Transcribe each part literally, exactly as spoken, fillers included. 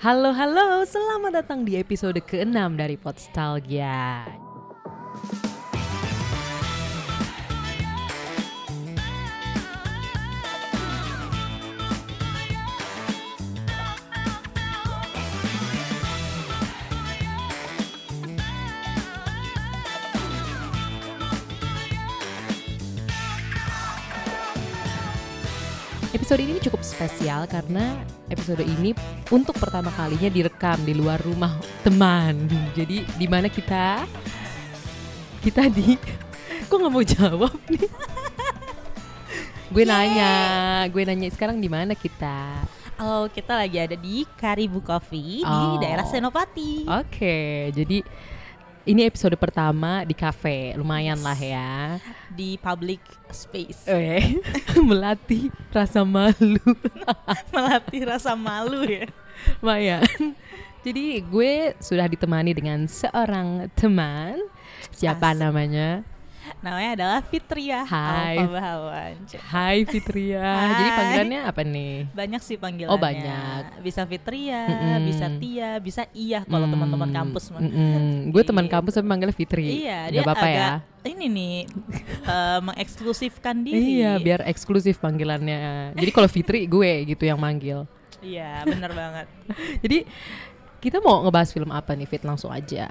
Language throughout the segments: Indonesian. Halo halo, selamat datang di episode keenam dari Pod Nostalgia. Episode ini cukup spesial karena episode ini untuk pertama kalinya direkam di luar rumah teman. Jadi di mana kita kita di kok nggak mau jawab nih. gue nanya, gue nanya sekarang di mana kita? Oh, kita lagi ada di Karibou Coffee oh. di daerah Senopati. Oke, okay, jadi ini episode pertama di kafe, lumayan lah ya. Di public space. Eh, melatih rasa malu. Melatih rasa malu ya. Maya. Jadi gue sudah ditemani dengan seorang teman. Siapa Asik. namanya? Namanya adalah Fitriah. Hai. Hai Fitriah. Hai. Jadi panggilannya apa nih? Banyak sih panggilannya. Oh, banyak. Bisa Fitriah, mm-hmm. bisa Tia, bisa Iya kalau mm-hmm. teman-teman kampus. Mm-hmm. Gue teman kampus tapi manggilnya Fitri. Iya, nggak dia apa-apa agak ya. Ini nih uh, mengeksklusifkan diri. Iya, biar eksklusif panggilannya. Jadi kalau Fitri gue gitu yang manggil. Iya, benar banget. Jadi kita mau ngebahas film apa nih, Fit? Langsung aja.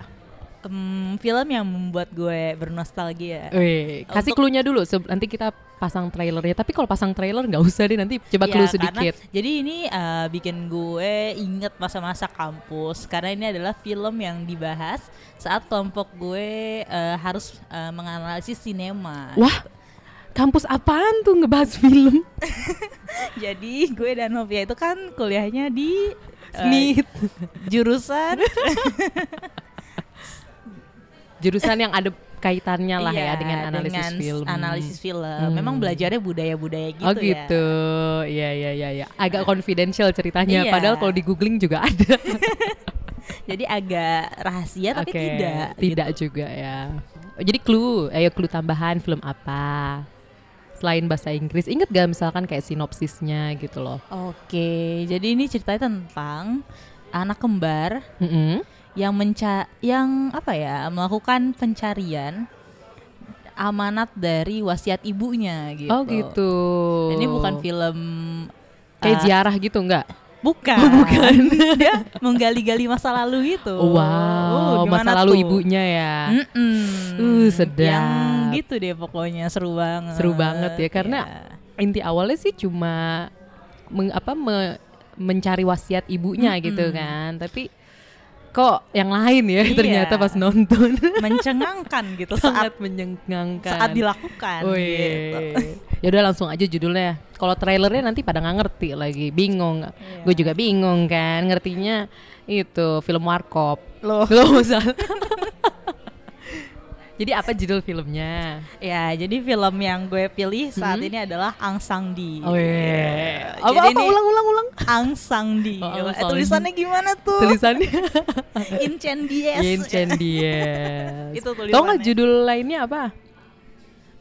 Um, film yang membuat gue bernostalgia. Wih, kasih cluenya dulu, se- nanti kita pasang trailernya. Tapi kalau pasang trailer nggak usah deh, nanti coba clue ya, sedikit. Karena, jadi ini uh, bikin gue inget masa-masa kampus. Karena ini adalah film yang dibahas saat kelompok gue uh, harus uh, menganalisis sinema. Wah, gitu. Kampus apaan tuh ngebahas film? Jadi gue dan Novia itu kan kuliahnya di uh, Smith jurusan. Jurusan yang ada kaitannya lah ya dengan analisis dengan film. Analisis film. Hmm. Memang belajarnya budaya-budaya gitu ya. Oh gitu. Iya iya iya ya. Agak confidential ceritanya iya. Padahal kalau di googling juga ada. Jadi agak rahasia tapi okay. tidak. Tidak gitu. Juga ya. Jadi clue, ayo clue tambahan film apa? Selain bahasa Inggris, ingat gak misalkan kayak sinopsisnya gitu loh. Oke, okay. Jadi ini ceritanya tentang anak kembar. Mm-hmm. yang menca yang apa ya melakukan pencarian amanat dari wasiat ibunya gitu. Oh gitu. Ini bukan film kayak uh, ziarah gitu enggak? Bukan. Oh, bukan. Dia menggali-gali masa lalu gitu. Wow, oh, masa lalu tuh? Ibunya ya. Heeh. Uh, sedap. Yang gitu deh pokoknya seru banget. Seru banget ya karena yeah. inti awalnya sih cuma meng, apa me, mencari wasiat ibunya mm-hmm. gitu kan. Tapi kok yang lain ya iya. ternyata pas nonton mencengangkan gitu. Sangat saat mencengangkan saat dilakukan gitu. Ya udah langsung aja judulnya. Kalau trailernya nanti pada nggak ngerti lagi, bingung. Iya. Gue juga bingung kan, ngertinya itu film warkop. Loh, loh salah. Jadi apa judul filmnya? Ya, jadi film yang gue pilih saat hmm? ini adalah Aung San Di. Oh iya. Yeah. Apa, apa ulang-ulang-ulang? Aung San Di. Oh, Aung San. Tulisannya gimana tuh? Tulisannya Incendies. Incendies. Itu tulisannya. Tahu nggak judul lainnya apa?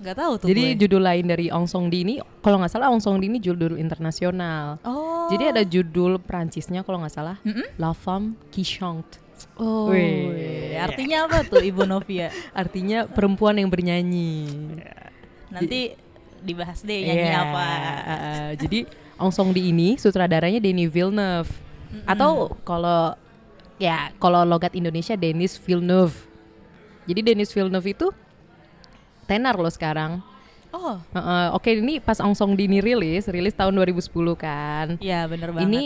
Nggak tahu tuh. Jadi gue. Judul lain dari Aung San Di ini, kalau nggak salah Aung San Di ini judul internasional. Oh. Jadi ada judul Perancisnya kalau nggak salah, mm-hmm. La Femme Qui Chante. Oh, wee. Artinya apa tuh Ibu Novia? Artinya perempuan yang bernyanyi. Nanti dibahas deh nyanyi yeah. apa. Uh, jadi Aung San Di ini sutradaranya Denis Villeneuve mm-hmm. atau kalau ya kalau logat Indonesia Denis Villeneuve. Jadi Denis Villeneuve itu tenar loh sekarang. Oh, uh, oke okay, ini pas Aung San Di ini rilis, rilis tahun dua ribu sepuluh kan. Iya benar banget. Ini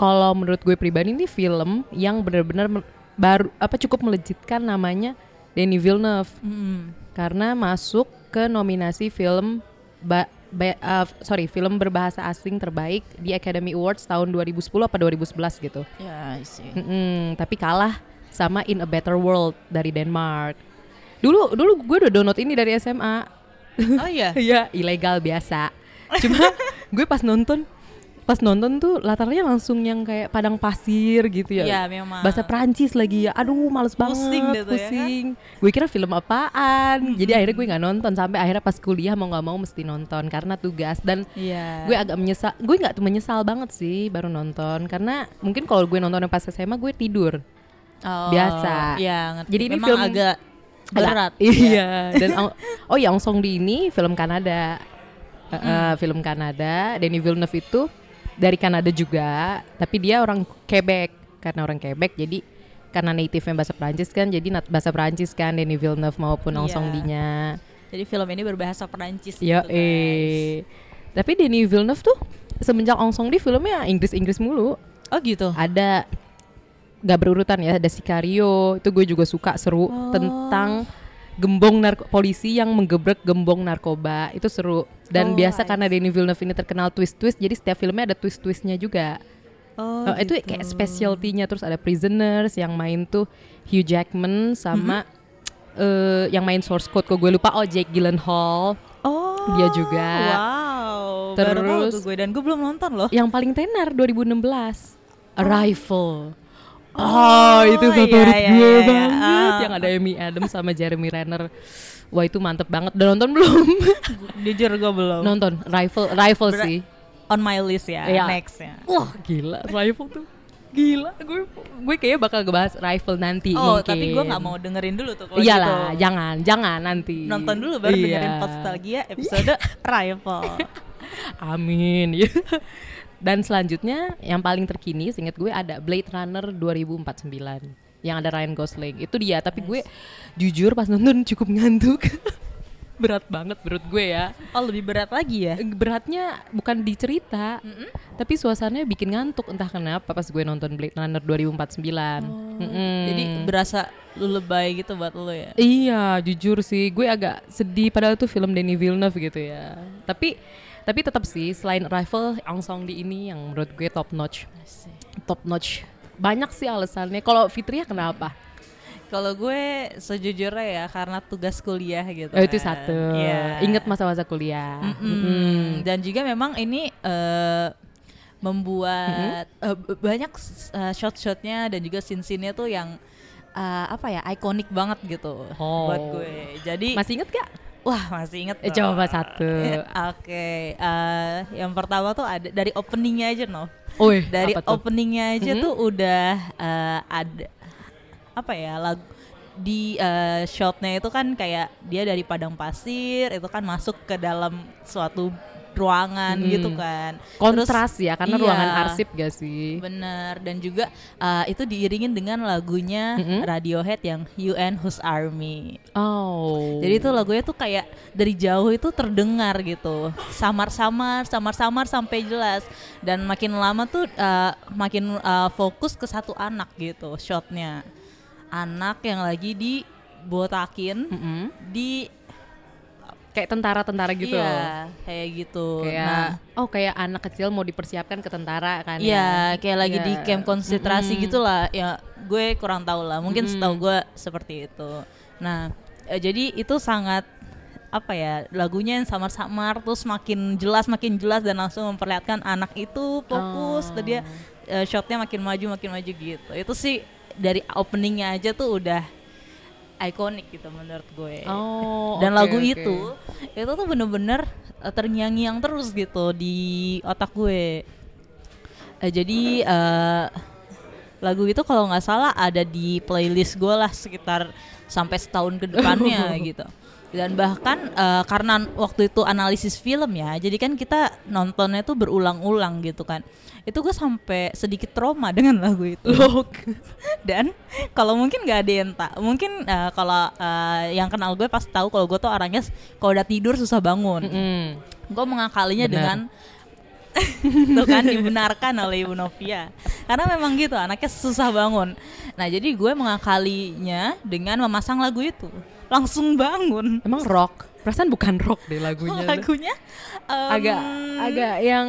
kalau menurut gue pribadi ini film yang benar-benar baru apa cukup melejitkan namanya Denis Villeneuve mm. karena masuk ke nominasi film ba, ba, uh, sorry film berbahasa asing terbaik di Academy Awards tahun dua ribu sepuluh apa dua ribu sebelas gitu. Ya, yeah, tapi kalah sama In a Better World dari Denmark. Dulu dulu gue udah download ini dari S M A. Oh iya. Yeah. Iya, ilegal biasa. Cuma gue pas nonton pas nonton tuh latarnya langsung yang kayak padang pasir gitu ya, ya memang. Bahasa Perancis lagi ya, aduh males banget, pusing, pusing. Ya, kan? Gue kira film apaan, hmm. jadi akhirnya gue gak nonton, sampai akhirnya pas kuliah mau gak mau mesti nonton karena tugas. Dan ya, gue agak menyesal, gue gak menyesal banget sih baru nonton, karena mungkin kalau gue nontonnya pas S M A gue tidur, oh, biasa ya, jadi ini memang film agak berat. Iya, dan oh ya, Ong Song Di ini film Kanada, uh, mm. film Kanada. Denis Villeneuve itu dari Kanada juga, tapi dia orang Quebec, karena orang Quebec jadi karena native-nya bahasa Perancis kan, jadi bahasa Perancis kan Denis Villeneuve maupun Ong yeah. Song Di-nya. Jadi film ini berbahasa Perancis. Iya, gitu, eh. Tapi Denis Villeneuve tuh semenjak Ong Song Di filmnya Inggris-Inggris mulu. Oh gitu. Ada gak berurutan ya, ada Sicario, itu gue juga suka, seru, oh. tentang gembong narko- polisi yang menggebrek gembong narkoba, itu seru. Dan oh, biasa karena Denis Villeneuve ini terkenal twist-twist, jadi setiap filmnya ada twist-twistnya juga. Oh, oh gitu. Itu kayak specialty-nya. Terus ada Prisoners yang main tuh Hugh Jackman sama mm-hmm. uh, yang main Source Code, kok gue lupa, oh Jake Gyllenhaal, oh, dia juga. Wow, terus, baru tahu tuh gue, dan gue belum nonton loh. Yang paling tenar dua ribu enam belas Arrival. Oh, oh itu favorit iya, iya, gue iya, banget iya. Yang ada Amy Adams sama Jeremy Renner. Wah itu mantep banget. Udah nonton belum? Jujur gue belum. Nonton Rival, Rival Ber- sih on my list ya, ya. Next ya. Wah gila Rival tuh. Gila gue gue kayaknya bakal ngebahas Rival nanti. Oh mungkin. Tapi gue gak mau dengerin dulu tuh. Iyalah gitu. Jangan, jangan nanti. Nonton dulu baru iya. dengerin Pod Nostalgia episode Rival. Amin. Dan selanjutnya yang paling terkini seingat gue ada Blade Runner dua ribu empat puluh sembilan yang ada Ryan Gosling. Itu dia, tapi gue jujur pas nonton cukup ngantuk. Berat banget menurut gue ya. Oh lebih berat lagi ya? Beratnya bukan di cerita, mm-hmm. tapi suasananya bikin ngantuk entah kenapa pas gue nonton Blade Runner dua ribu empat puluh sembilan. Oh, mm-hmm. Jadi berasa lu lebay gitu buat lu ya? Iya jujur sih, gue agak sedih padahal itu film Denis Villeneuve gitu ya. Tapi tapi tetap sih selain Arrival, Ong Song Di ini yang menurut gue top notch. Top notch. Banyak sih alasannya. Kalau Fitriah kenapa? Kalau gue sejujurnya ya karena tugas kuliah gitu. Oh, itu satu. Yeah. Ingat masa-masa kuliah. Mm-hmm. Mm-hmm. Dan juga memang ini uh, membuat mm-hmm. uh, banyak uh, shot-shotnya dan juga scene-scene-nya tuh yang uh, apa ya ikonik banget gitu oh. buat gue. Jadi masih inget gak? Wah masih inget eh, coba satu. Oke okay. uh, Yang pertama tuh ada dari openingnya aja no Uy, dari openingnya aja hmm? tuh udah uh, ada apa ya lagu di uh, shotnya itu kan kayak dia dari padang pasir itu kan masuk ke dalam suatu ruangan hmm. gitu kan. Kontras terus, ya karena iya, ruangan arsip gak sih? Bener, dan juga uh, itu diiringin dengan lagunya mm-hmm. Radiohead yang You and Whose Army. Oh. Jadi itu lagunya tuh kayak dari jauh itu terdengar gitu. Samar-samar, samar-samar sampai jelas. Dan makin lama tuh uh, makin uh, fokus ke satu anak gitu shotnya. Anak yang lagi dibotakin mm-hmm. di kayak tentara-tentara gitu. Iya, kayak gitu. Kayak, nah, oh kayak anak kecil mau dipersiapkan ke tentara kan. Iya, ya? Kayak lagi ya. Di camp konsentrasi mm-hmm. gitulah. Ya, gue kurang tahu lah. Mungkin mm-hmm. setahu gue seperti itu. Nah, eh, jadi itu sangat apa ya? Lagunya yang samar-samar terus makin jelas, makin jelas dan langsung memperlihatkan anak itu fokus, oh. dia eh, shotnya makin maju, makin maju gitu. Itu sih dari openingnya aja tuh udah ikonik gitu menurut gue. Oh, dan okay, lagu okay. itu itu tuh bener-bener terngiang-ngiang terus gitu di otak gue. Eh, jadi uh, lagu itu kalau nggak salah ada di playlist gue lah sekitar sampai setahun ke depannya gitu. Dan bahkan uh, karena waktu itu analisis film ya, jadi kan kita nontonnya tuh berulang-ulang gitu kan. Itu gue sampai sedikit trauma dengan lagu itu. Dan kalau mungkin nggak ada yang tak, mungkin uh, kalau uh, yang kenal gue pasti tahu kalau gue tuh orangnya kalau udah tidur susah bangun. Mm-hmm. Gue mengakalinya bener. Dengan itu kan dibenarkan oleh Ibu Novia karena memang gitu anaknya susah bangun. Nah jadi gue mengakalinya dengan memasang lagu itu langsung bangun. Emang rock? Perasaan bukan rock deh lagunya. Lagunya um, agak agak yang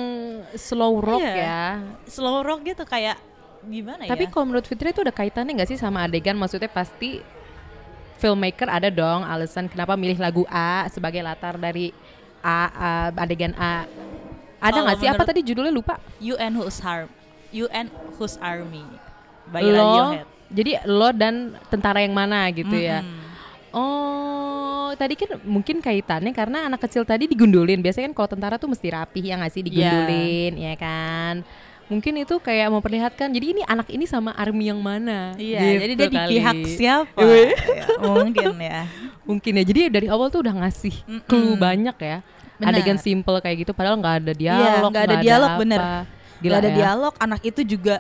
slow rock iya, ya. Slow rock gitu kayak gimana. Tapi ya? Tapi kalau menurut Fitri itu ada kaitannya nggak sih sama adegan? Maksudnya pasti filmmaker ada dong alasan kenapa milih lagu A sebagai latar dari A, A adegan A. Ada nggak sih apa tadi judulnya lupa? You and Whose Army. You and Whose Army. By Radiohead. Jadi lo dan tentara yang mana gitu mm-hmm. ya? Oh, tadi kan mungkin kaitannya karena anak kecil tadi digundulin. Biasanya kan kalau tentara tuh mesti rapih ya nggak sih digundulin, yeah. ya kan? Mungkin itu kayak memperlihatkan. Jadi ini anak ini sama army yang mana? Iya, gitu jadi dia kali. Di pihak siapa? Ya, mungkin ya. Mungkin ya. Jadi dari awal tuh udah ngasih mm-mm. clue banyak ya. Bener. Adegan simple kayak gitu padahal nggak ada dialog. Nggak yeah, ada dialog ada bener. Gila, gak ada ya? Dialog. Anak itu juga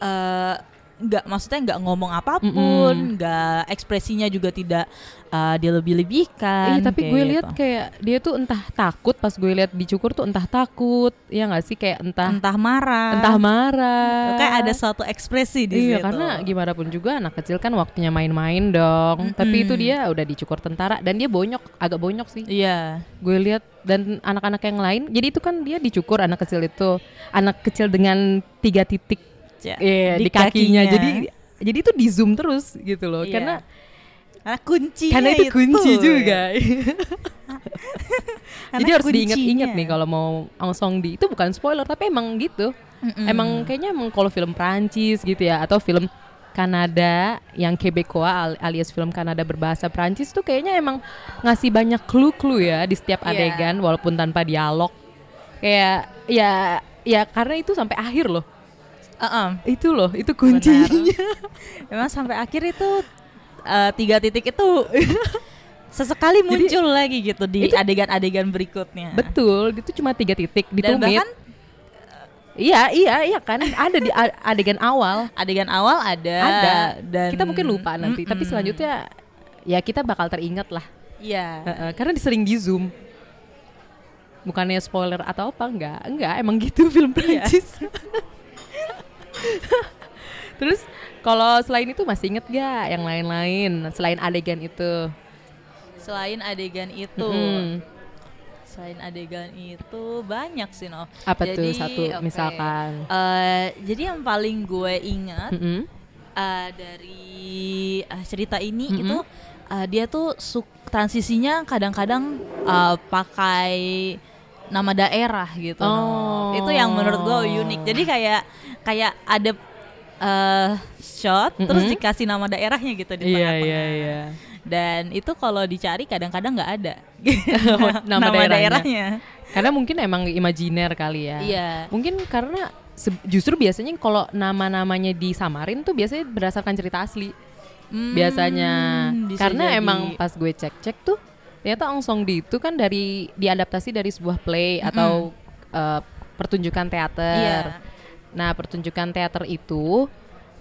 uh, nggak maksudnya nggak ngomong apapun, mm-hmm. nggak ekspresinya juga tidak uh, dilebih-lebihkan. Eh, tapi gue lihat gitu. Kayak dia tuh entah takut pas gue lihat dicukur tuh entah takut, ya nggak sih kayak entah entah marah, entah marah. Kayak ada satu ekspresi di iya, situ. Iya karena gimana pun juga anak kecil kan waktunya main-main dong. Mm-hmm. Tapi itu dia udah dicukur tentara dan dia bonyok, agak bonyok sih. Iya. Yeah. Gue lihat dan anak-anak yang lain, jadi itu kan dia dicukur anak kecil itu, anak kecil dengan tiga titik. Iya yeah, di, di kakinya. kakinya jadi jadi itu di zoom terus gitu loh yeah. karena karena kunci karena itu kunci itu. Juga jadi harus diingat-ingat nih kalau mau Aung Song Di itu bukan spoiler tapi emang gitu mm-mm. emang kayaknya emang kalau film Perancis gitu ya atau film Kanada yang Quebecois alias film Kanada berbahasa Perancis tuh kayaknya emang ngasih banyak clue-clue ya di setiap adegan yeah. walaupun tanpa dialog kayak ya ya karena itu sampai akhir loh. Uh-uh. Itu loh, itu kuncinya. Memang sampai akhir itu uh, tiga titik itu sesekali muncul jadi, lagi gitu di itu, adegan-adegan berikutnya. Betul, itu cuma tiga titik di dan tumit. Bahkan, uh, iya, iya, iya kan ada di adegan awal. Adegan awal ada. Ada. Dan kita mungkin lupa nanti, mm-mm. tapi selanjutnya ya kita bakal teringat lah. Iya. Yeah. Uh-uh, karena disering di zoom. Bukannya spoiler atau apa? Enggak, enggak. Emang gitu film Prancis. Terus kalau selain itu masih inget gak yang lain-lain selain adegan itu? Selain adegan itu, mm-hmm. selain adegan itu banyak sih no. Apa jadi, tuh satu okay. misalkan? Uh, jadi yang paling gue ingat mm-hmm. uh, dari uh, cerita ini mm-hmm. itu uh, dia tuh su- transisinya kadang-kadang uh, pakai nama daerah gitu. Oh. No. Itu yang menurut gue unik. Jadi kayak kayak ada uh, shot mm-hmm. terus dikasih nama daerahnya gitu di tengah-tengah. Yeah, yeah, yeah. Dan itu kalau dicari kadang-kadang nggak ada nama, nama daerahnya. daerahnya. Karena mungkin emang imajiner kali ya. Yeah. Mungkin karena se- justru biasanya kalau nama-namanya disamarin tuh biasanya berdasarkan cerita asli. Hmm, biasanya karena jadi. Emang pas gue cek-cek tuh ternyata Aung Song Di itu kan dari diadaptasi dari sebuah play mm-hmm. atau uh, pertunjukan teater. Yeah. Nah pertunjukan teater itu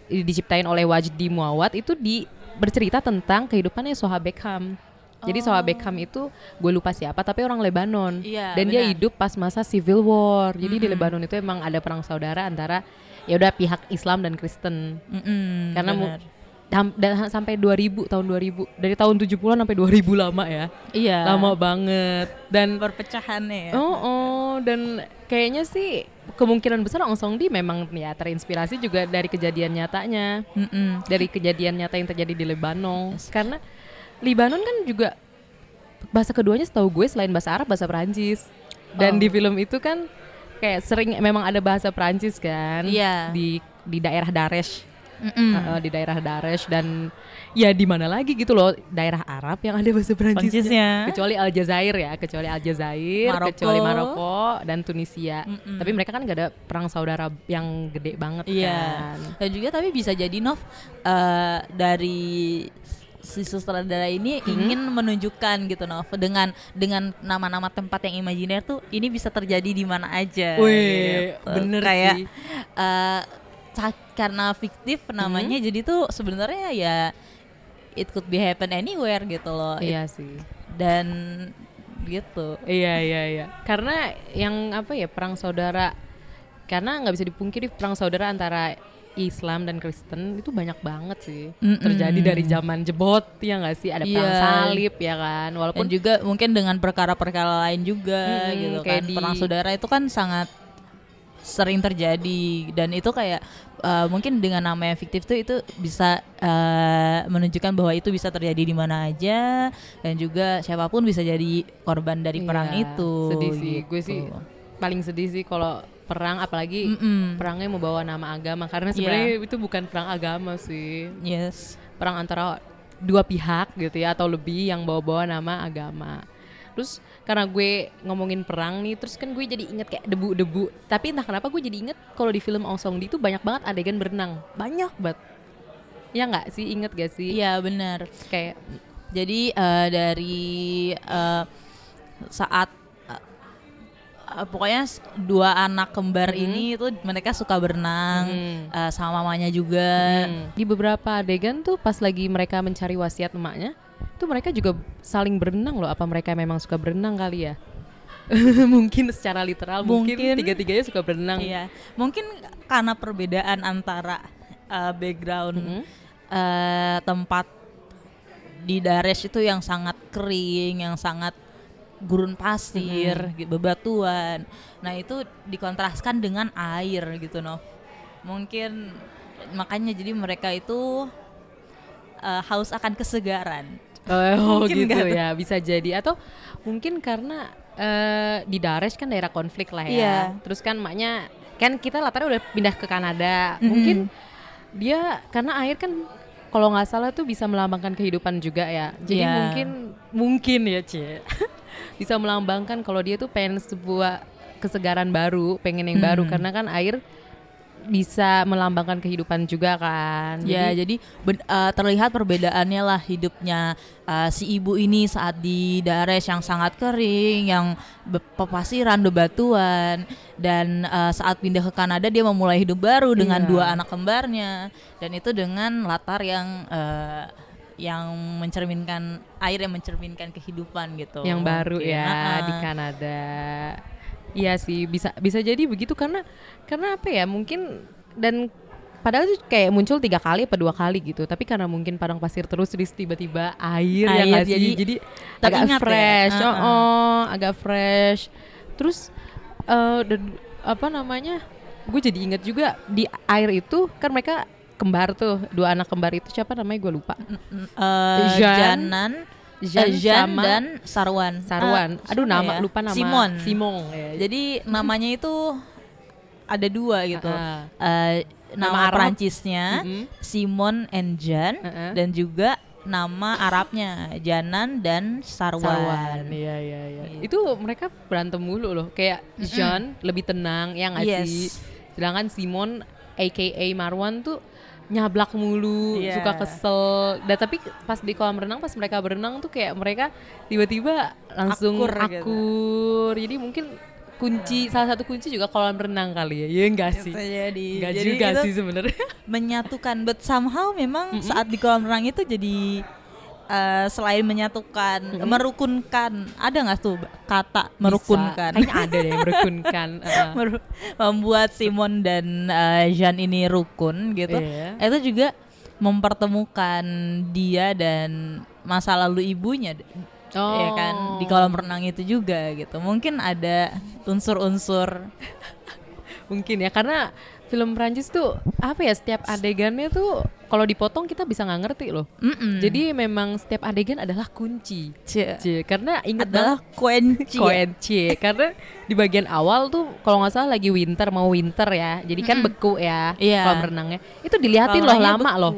diciptain oleh Wajdi Mouawad itu di, bercerita tentang kehidupannya Soha Bekham. Oh. Jadi Soha Bekham itu gue lupa siapa tapi orang Lebanon iya, dan benar. Dia hidup pas masa Civil War. Jadi mm-hmm. di Lebanon itu emang ada perang saudara antara ya udah pihak Islam dan Kristen. Mm-hmm, karena mu, ham, dan, sampai dua ribu tahun dua ribu dari tahun tujuh puluhan sampai dua ribu lama ya. Iya. Lama banget dan perpecahannya ya. Oh, oh dan kayaknya sih kemungkinan besar Aung Song Di memang ya terinspirasi juga dari kejadian nyatanya, mm-mm. dari kejadian nyata yang terjadi di Lebanon. Yes. Karena Lebanon kan juga bahasa keduanya setahu gue selain bahasa Arab bahasa Perancis. Dan oh. di film itu kan kayak sering memang ada bahasa Perancis kan yeah. di di daerah Daresh, uh, di daerah Daresh dan ya di mana lagi gitu loh daerah Arab yang ada bahasa Perancisnya. Kecuali Aljazair ya, kecuali Aljazair, Maroko. Kecuali Maroko dan Tunisia. Mm-mm. Tapi mereka kan gak ada perang saudara yang gede banget yeah. kan. Dan juga tapi bisa jadi Nov uh, dari si sutradara ini mm-hmm. ingin menunjukkan gitu Nov dengan dengan nama-nama tempat yang imajiner tuh ini bisa terjadi di mana aja. Wih, gitu. Bener kayak, sih. Uh, karena fiktif namanya hmm. jadi tuh sebenarnya ya it could be happen anywhere gitu loh. Iya it, sih. Dan gitu. Iya iya iya. Karena yang apa ya perang saudara karena nggak bisa dipungkiri perang saudara antara Islam dan Kristen itu banyak banget sih mm-mm. terjadi dari zaman jebot ya nggak sih ada perang yeah. salib ya kan walaupun dan juga mungkin dengan perkara-perkara lain juga mm-hmm, gitu kayak kan di... perang saudara itu kan sangat sering terjadi dan itu kayak uh, mungkin dengan nama yang fiktif tuh itu bisa uh, menunjukkan bahwa itu bisa terjadi di mana aja dan juga siapapun bisa jadi korban dari perang yeah, itu. Sedih sih, gitu. Gue sih paling sedih sih kalau perang, apalagi Mm-mm. perangnya membawa nama agama, karena sebenarnya yeah. itu bukan perang agama sih. Yes. Perang antara dua pihak gitu ya, atau lebih, yang bawa-bawa nama agama. Terus karena gue ngomongin perang nih, terus kan gue jadi inget kayak debu-debu. Tapi entah kenapa gue jadi inget kalau di film Aung San Suu Kyi itu banyak banget adegan berenang. Banyak banget. Ya gak sih? Inget gak sih? Iya benar. Kayak jadi uh, dari uh, saat uh, pokoknya dua anak kembar hmm. ini tuh mereka suka berenang hmm. uh, sama mamanya juga. Hmm. Di beberapa adegan tuh pas lagi mereka mencari wasiat emaknya, itu mereka juga saling berenang loh. Apa mereka memang suka berenang kali ya? Mungkin secara literal mungkin, mungkin tiga-tiganya suka berenang. Iya. Mungkin karena perbedaan antara uh, background mm-hmm. uh, tempat di Daresh itu yang sangat kering, yang sangat gurun pasir, mm-hmm. bebatuan. Nah itu dikontraskan dengan air gitu noh. Mungkin makanya jadi mereka itu Uh, haus akan kesegaran. Oh mungkin gitu ya, bisa jadi. Atau mungkin karena uh, di Daresh kan daerah konflik lah ya yeah. Terus kan maknya, kan kita latarnya udah pindah ke Kanada mm-hmm. Mungkin dia, karena air kan kalau gak salah tuh bisa melambangkan kehidupan juga ya. Jadi yeah. mungkin, mungkin ya Cie bisa melambangkan kalau dia tuh pengen sebuah kesegaran baru, pengen yang mm. baru, karena kan air bisa melambangkan kehidupan juga kan. Ya jadi, jadi ben- uh, terlihat perbedaannya lah hidupnya uh, si ibu ini saat di Daresh yang sangat kering, yang be- pepasiran, bebatuan. Dan uh, saat pindah ke Kanada dia memulai hidup baru dengan yeah. dua anak kembarnya. Dan itu dengan latar yang uh, yang mencerminkan air, yang mencerminkan kehidupan gitu. Yang baru okay. ya uh-uh. di Kanada. Iya sih, bisa bisa jadi begitu karena karena apa ya, mungkin, dan padahal itu kayak muncul tiga kali apa dua kali gitu, tapi karena mungkin padang pasir terus tiba-tiba air, air yang ngasih jadi, jadi agak fresh ya? uh-uh. oh, oh agak fresh terus uh, dan, apa namanya, gue jadi ingat juga di air itu kan mereka kembar tuh, dua anak kembar itu siapa namanya gue lupa, uh, Jan, Janan Jan dan Sarwan. Sarwan. Uh, Aduh nama ya? Lupa nama. Simon. Simon. Ya. Jadi namanya itu ada dua gitu. Uh-uh. Uh, nama, nama Perancisnya uh-huh. Simon and Jan uh-huh. dan juga nama Arabnya Janan dan Sarwan. Sarwan. Iya iya iya. Gitu. Itu mereka berantem mulu loh. Kayak uh-huh. Jan lebih tenang yang ngasih. Yes. Sedangkan Simon aka Marwan tuh nyablak mulu, yeah. suka kesel. Dan tapi pas di kolam renang, pas mereka berenang tuh kayak mereka tiba-tiba langsung akur, akur. Gitu. Jadi mungkin kunci, yeah. salah satu kunci juga kolam renang kali ya. Iya enggak sih? Jadi, enggak jadi juga sih sebenarnya. Menyatukan, but somehow memang mm-hmm. saat di kolam renang itu jadi uh, selain menyatukan, mm-hmm. merukunkan. Ada nggak tuh kata merukunkan? Kayaknya ada deh merukunkan. Uh. Meru- membuat Simon dan uh, Jean ini rukun gitu. Yeah. Itu juga mempertemukan dia dan masa lalu ibunya, oh. ya kan, di kolam renang itu juga gitu. Mungkin ada unsur-unsur. Mungkin ya, karena film Perancis tuh apa ya, setiap adegannya tuh kalau dipotong kita bisa nggak ngerti loh. Mm-mm. Jadi memang setiap adegan adalah kunci. C. C. Karena ingat adalah kunci. Kunci. Karena di bagian awal tuh kalau nggak salah lagi winter, mau winter ya. Jadi kan mm-mm. beku ya yeah. kolam renangnya. Itu dilihatin kolam loh lama beku. Loh.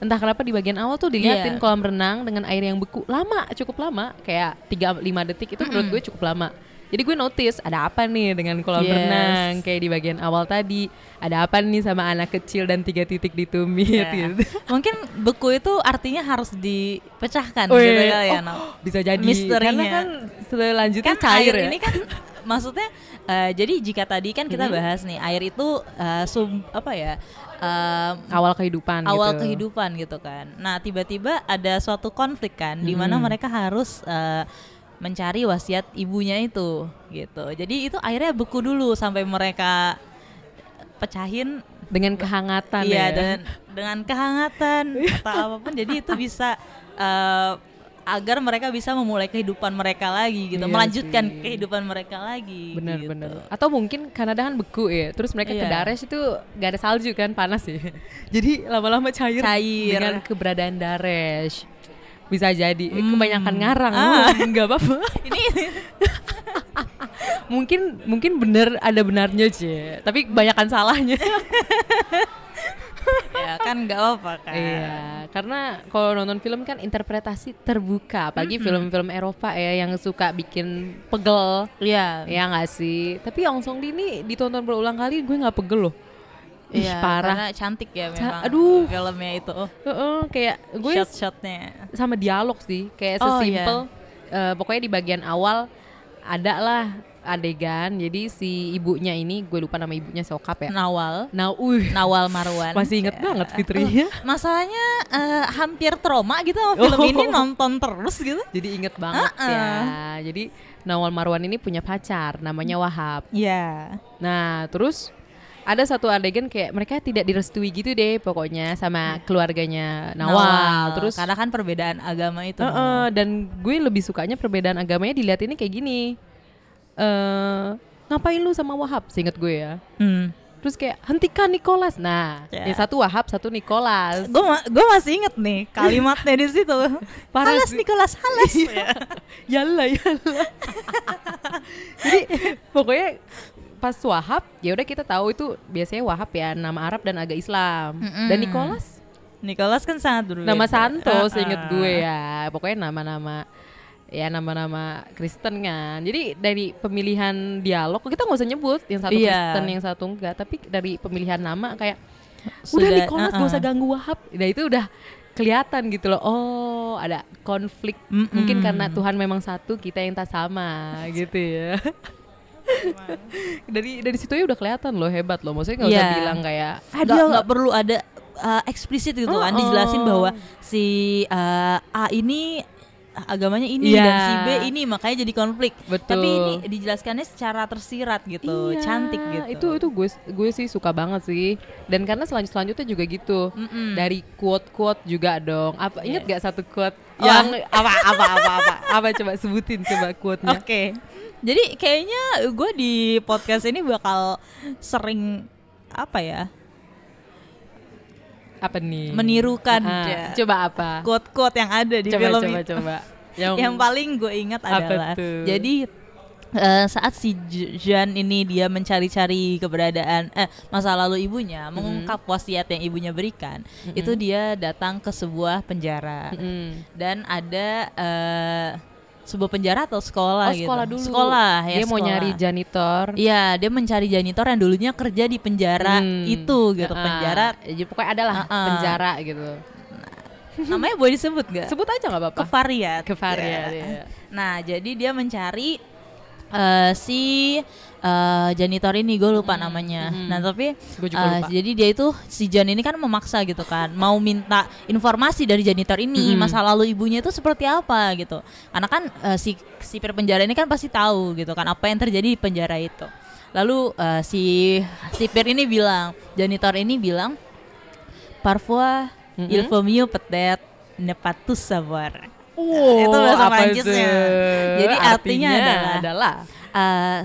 Entah kenapa di bagian awal tuh dilihatin yeah. kolam renang dengan air yang beku lama, cukup lama. Kayak tiga sampai lima detik itu mm-mm. menurut gue cukup lama. Jadi gue notice ada apa nih dengan kolam yes. renang kayak di bagian awal tadi. Ada apa nih sama anak kecil dan tiga titik di tumit yeah. gitu. Mungkin beku itu artinya harus dipecahkan oh, gitu ya, oh, ya no. Bisa jadi misterinya. Karena kan selanjutnya kan cair ya. Ini kan maksudnya uh, jadi jika tadi kan kita hmm. bahas nih air itu uh, sum, apa ya uh, awal kehidupan awal gitu. kehidupan gitu kan. Nah tiba-tiba ada suatu konflik kan hmm. di mana mereka harus uh, mencari wasiat ibunya itu gitu. Jadi itu airnya beku dulu sampai mereka pecahin dengan kehangatan iya, ya. Dengan, dengan kehangatan atau apapun. Jadi itu bisa uh, agar mereka bisa memulai kehidupan mereka lagi gitu, iya melanjutkan sih. kehidupan mereka lagi. Benar-benar. Gitu. Atau mungkin Kanada kan beku ya, terus mereka iya. ke Daresh itu gak ada salju kan, panas sih. Jadi lama-lama cair, cair dengan keberadaan Daresh. Bisa jadi hmm. kebanyakan ngarang, ah. nggak apa-apa. Ini mungkin mungkin bener ada benarnya sih, tapi kebanyakan salahnya. Ya kan nggak apa-apa kan. Iya, karena kalau nonton film kan interpretasi terbuka, apalagi mm-hmm. film-film Eropa ya yang suka bikin pegel. Iya. Yeah. Ya nggak sih. Tapi Ong Songli ini ditonton berulang kali gue nggak pegel loh. Iya. Yeah, parah. Karena cantik ya memang. Ca- aduh. Filmnya itu. Oh. Uh-uh, kayak gue. Shot-shotnya. Sama dialog sih, kayak oh, sesimpel. Yeah. Uh, pokoknya di bagian awal ada lah adegan, jadi si ibunya ini, gue lupa nama ibunya, Sokap ya? Nawal Naw, uh. Nawal Marwan. Masih inget ya. Banget Fitriah. Oh, masalahnya uh, hampir trauma gitu sama film oh. ini, nonton terus gitu. Jadi inget banget uh-uh. ya. Jadi Nawal Marwan ini punya pacar, namanya Wahab. Iya yeah. Nah terus ada satu adegan kayak mereka tidak direstui gitu deh pokoknya sama keluarganya Nawal. Nawal. Terus karena kan perbedaan agama itu. Uh-uh. Dan gue lebih sukanya perbedaan agamanya dilihat ini kayak gini. Uh, ngapain lu sama Wahab, seinget gue ya. Hmm. Terus kayak hentikan Nicholas. Nah, yeah. ya satu Wahab, satu Nicholas. Gue ma- gue masih inget nih kalimatnya di situ. Halas Nicholas, halas. Yalah, yalah. Jadi pokoknya pas Wahab, ya udah kita tahu itu biasanya Wahab ya nama Arab dan agak Islam. Mm-hmm. Dan Nicholas, Nicholas kan sangat dulu. Nama Santo, uh-uh. seinget gue ya. Pokoknya nama-nama ya nama-nama Kristen kan. Jadi dari pemilihan dialog kita nggak usah nyebut yang satu yeah. Kristen yang satu enggak, tapi dari pemilihan nama kayak sudah, udah Nicholas uh-uh. gak usah ganggu Wahab. Nah itu udah kelihatan gitu loh. Oh ada konflik. Mm-mm. Mungkin karena Tuhan memang satu, kita yang tak sama gitu ya. dari dari situ ya udah kelihatan loh, hebat loh. Maksudnya nggak yeah. usah bilang kayak nggak nggak perlu ada uh, eksplisit gitu oh, kan oh. dijelasin bahwa si uh, A ini agamanya ini yeah. dan si B ini makanya jadi konflik. Betul. Tapi ini dijelaskannya secara tersirat gitu, yeah. cantik gitu. Itu itu gue gue sih suka banget sih. Dan karena selanjut selanjutnya juga gitu. Mm-mm. Dari quote-quote juga dong. Apa yeah. ingat gak satu quote oh. yang apa apa apa apa apa coba sebutin coba quote-nya. Oke. Okay. Jadi kayaknya gue di podcast ini bakal sering apa ya? Apa nih? Menirukan ya. Coba apa? Quote-quote yang ada di coba, film coba, itu coba. Yang, yang paling gue ingat adalah jadi uh, saat si Jean ini dia mencari-cari keberadaan eh, masa lalu ibunya, mm-hmm. mengungkap wasiat yang ibunya berikan, mm-hmm. itu dia datang ke sebuah penjara, mm-hmm. dan ada uh, sebuah penjara atau sekolah oh, gitu. Sekolah dulu. Sekolah ya. Dia sekolah. Mau nyari janitor. Iya, dia mencari janitor yang dulunya kerja di penjara hmm. itu gitu. Uh-uh. Penjara, ya pokoknya adalah uh-uh. penjara gitu. Nah, namanya boleh disebut enggak? Sebut aja enggak apa-apa. Kefariat. Kefariat. Ya. Ya. Nah, jadi dia mencari uh, si Uh, janitor ini, gue lupa hmm. namanya. Hmm. Nah tapi uh, jadi dia itu si Jan ini kan memaksa gitu kan, mau minta informasi dari janitor ini hmm. masa lalu ibunya itu seperti apa gitu. Karena kan uh, si sipir penjara ini kan pasti tahu gitu kan apa yang terjadi di penjara itu. Lalu uh, si sipir ini bilang, janitor ini bilang, parfois hmm. il faut mieux peut-être ne pas tous savoir. Wow, itu bahasa Prancisnya. Jadi artinya, artinya adalah, adalah uh,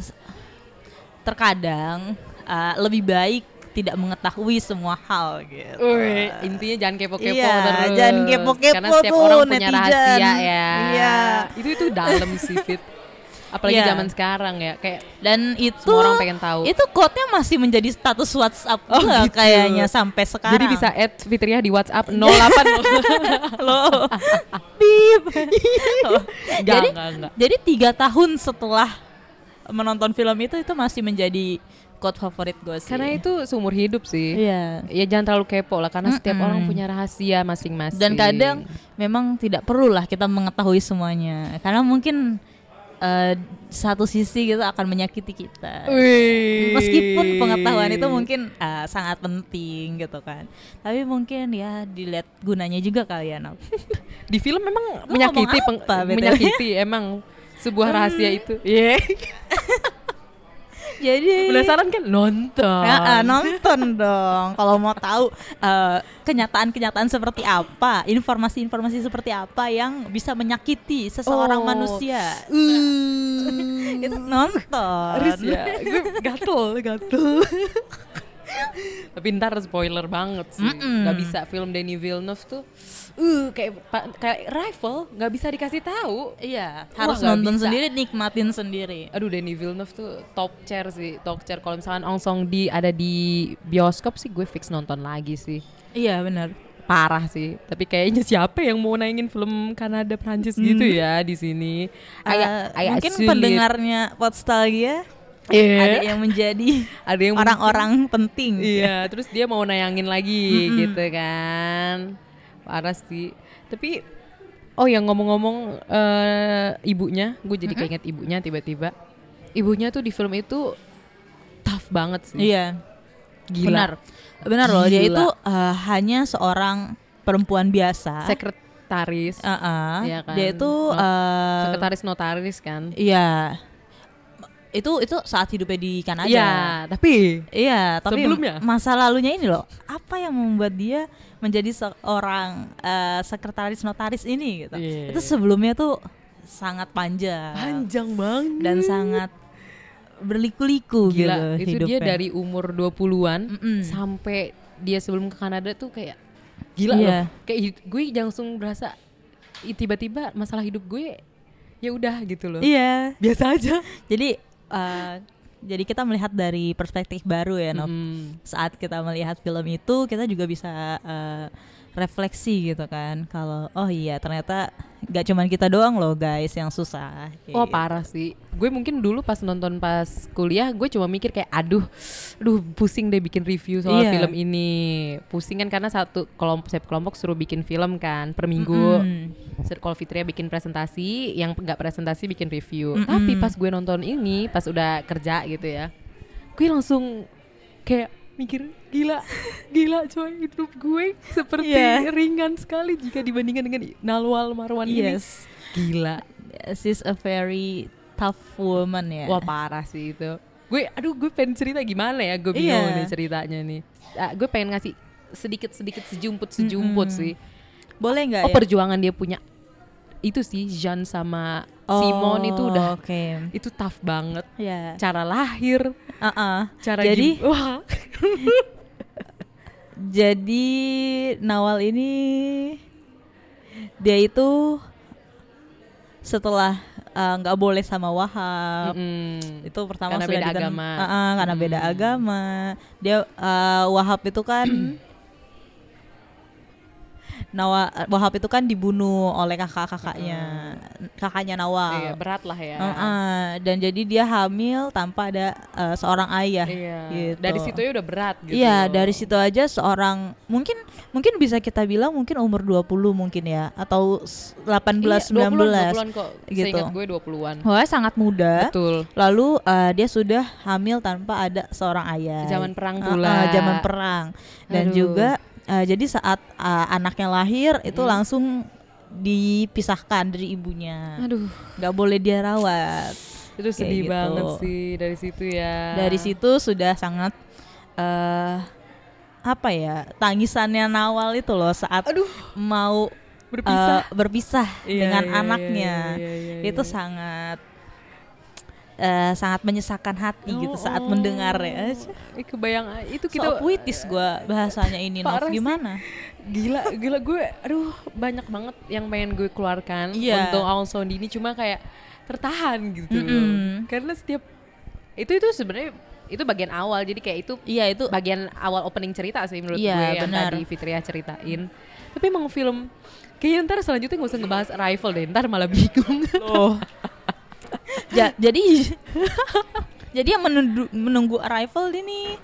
terkadang uh, lebih baik tidak mengetahui semua hal gitu. Ui, intinya jangan kepo-kepo iya, terus. Jangan kepo-kepo karena setiap orang punya netizen. Rahasia ya. Iya. Itu itu dalam sih Fit. Apalagi yeah. zaman sekarang ya kayak. Dan itu semua orang pengen tahu. Itu quote-nya masih menjadi status WhatsApp oh, gitu. Kayaknya sampai sekarang. Jadi bisa add Fitriah di WhatsApp nol delapan loh. Pip. Jadi enggak, enggak. Jadi tiga tahun setelah menonton film itu itu masih menjadi quote favorit gue sih. Karena itu seumur hidup sih. Iya. Ya jangan terlalu kepo lah karena mm-mm. setiap orang punya rahasia masing-masing. Dan kadang memang tidak perlulah kita mengetahui semuanya. Karena mungkin uh, satu sisi gitu akan menyakiti kita. Wih. Meskipun pengetahuan itu mungkin uh, sangat penting gitu kan. Tapi mungkin ya dilihat gunanya juga kalian. Di film memang lu menyakiti peng- apa, menyakiti emang sebuah rahasia hmm. itu. Iya. Yeah. Jadi penasaran kan nonton. Nah, uh, nonton dong. Kalau mau tahu uh, kenyataan-kenyataan seperti apa, informasi-informasi seperti apa yang bisa menyakiti seseorang oh. manusia. Uh. Itu nonton. Terus ya, gue gatel, gatel. Tapi ntar spoiler banget sih. Mm-mm. Gak bisa film Denis Villeneuve tuh uh, kayak, kayak Rival gak bisa dikasih tahu. Iya, harus wah, nonton sendiri, nikmatin sendiri. Aduh, Denis Villeneuve tuh top chair sih, top chair. Kalau misalkan Ong Song Di ada di bioskop sih gue fix nonton lagi sih. Iya benar. Parah sih, tapi kayaknya siapa yang mau naingin film Kanada Prancis hmm. gitu ya di sini. Agak, uh, agak mungkin sulit. Pendengarnya Podstalgia yeah. ada yang menjadi ada yang orang-orang penting. Iya, terus dia mau nayangin lagi mm-hmm. gitu kan. Parah sih. Tapi oh ya ngomong-ngomong uh, ibunya, gue jadi mm-hmm. keinget ibunya tiba-tiba. Ibunya tuh di film itu tough banget sih. Iya. Gila. Benar. Benar loh, dia itu uh, hanya seorang perempuan biasa, sekretaris, uh-uh. ya kan? Dia itu uh, sekretaris notaris kan? Iya, itu itu saat hidupnya di Kanada. Iya, tapi iya, tapi sebelumnya masa lalunya ini loh, apa yang membuat dia menjadi seorang uh, sekretaris notaris ini? Gitu. Yeah. Itu sebelumnya tuh sangat panjang, panjang banget dan sangat berliku-liku gila, gitu itu hidupnya. Dia dari umur dua puluhan mm-mm. sampai dia sebelum ke Kanada tuh kayak gila yeah. loh. Kayak gue langsung berasa tiba-tiba masalah hidup gue ya udah gitu loh. Iya. Yeah. Biasa aja. Jadi uh, jadi kita melihat dari perspektif baru ya Nop. Mm. Saat kita melihat film itu kita juga bisa uh, refleksi gitu kan. Kalau oh iya ternyata gak cuman kita doang loh guys yang susah. Kayak oh parah sih. Gue mungkin dulu pas nonton pas kuliah gue cuma mikir kayak aduh, aduh pusing deh bikin review soal yeah. film ini. Pusing kan karena satu kelompok kelompok suruh bikin film kan per minggu. Mm-hmm. Kalau Fitriah bikin presentasi, yang gak presentasi bikin review. Mm-hmm. Tapi pas gue nonton ini pas udah kerja gitu ya, gue langsung kayak mikir gila, gila coy hidup gue seperti yeah. ringan sekali jika dibandingkan dengan Nalwal Marwan yes. ini. Gila, she's a very tough woman ya. Wah parah sih itu. Gue, aduh gue pengen cerita gimana ya, gue bingung yeah. nih ceritanya nih. Ah, gue pengen ngasih sedikit-sedikit sejumput-sejumput mm-hmm. sih. Boleh nggak? Oh ya? Perjuangan dia punya itu sih Jean sama oh, Simon itu udah okay. itu tough banget yeah. cara lahir uh-uh. cara jadi gim- wah. Jadi Nawal ini dia itu setelah nggak uh, boleh sama Wahab mm-hmm. itu pertama karena beda ditan- agama uh-uh, karena hmm. beda agama dia uh, Wahab itu kan Nawa, Wahab itu kan dibunuh oleh kakak-kakaknya, uh-huh. kakaknya Nawal. Iya, berat lah ya. Uh-uh. Dan jadi dia hamil tanpa ada uh, seorang ayah. Iya. Gitu. Dari situ ya udah berat. Gitu. Iya, dari situ aja seorang mungkin mungkin bisa kita bilang mungkin umur dua puluh mungkin ya atau delapan belas sembilan belas. Iya, dua puluhan-an kok. Gitu. Seingat gue dua puluhan. Wah, sangat muda. Betul. Lalu uh, dia sudah hamil tanpa ada seorang ayah. Zaman perang pula. Uh-uh, zaman perang. Dan aduh. Juga Uh, jadi saat uh, anaknya lahir itu hmm. langsung dipisahkan dari ibunya. Aduh, nggak boleh dia rawat. Itu sedih gitu. Banget sih dari situ ya. Dari situ sudah sangat uh, apa ya tangisannya Nawal itu loh saat aduh. Mau berpisah, uh, berpisah iya, dengan iya, anaknya iya, iya, iya, iya, itu iya. sangat. Uh, sangat menyesakkan hati oh, gitu saat oh. mendengar ya. Eh, kebayang itu kita so puitis gue bahasanya ini Nov gimana? Sih. Gila gila gue aduh banyak banget yang pengen gue keluarkan yeah. untuk Aung San Dini cuma kayak tertahan gitu. Mm-hmm. Karena setiap itu itu sebenarnya itu bagian awal jadi kayak itu iya yeah, itu bagian awal opening cerita sih menurut yeah, gue yang benar. Tadi Fitriah ceritain. Tapi emang film kayaknya ntar selanjutnya gak usah ngebahas Arrival deh, ntar malah bingung. Oh. Ja, jadi jadi yang menunggu, menunggu Arrival ini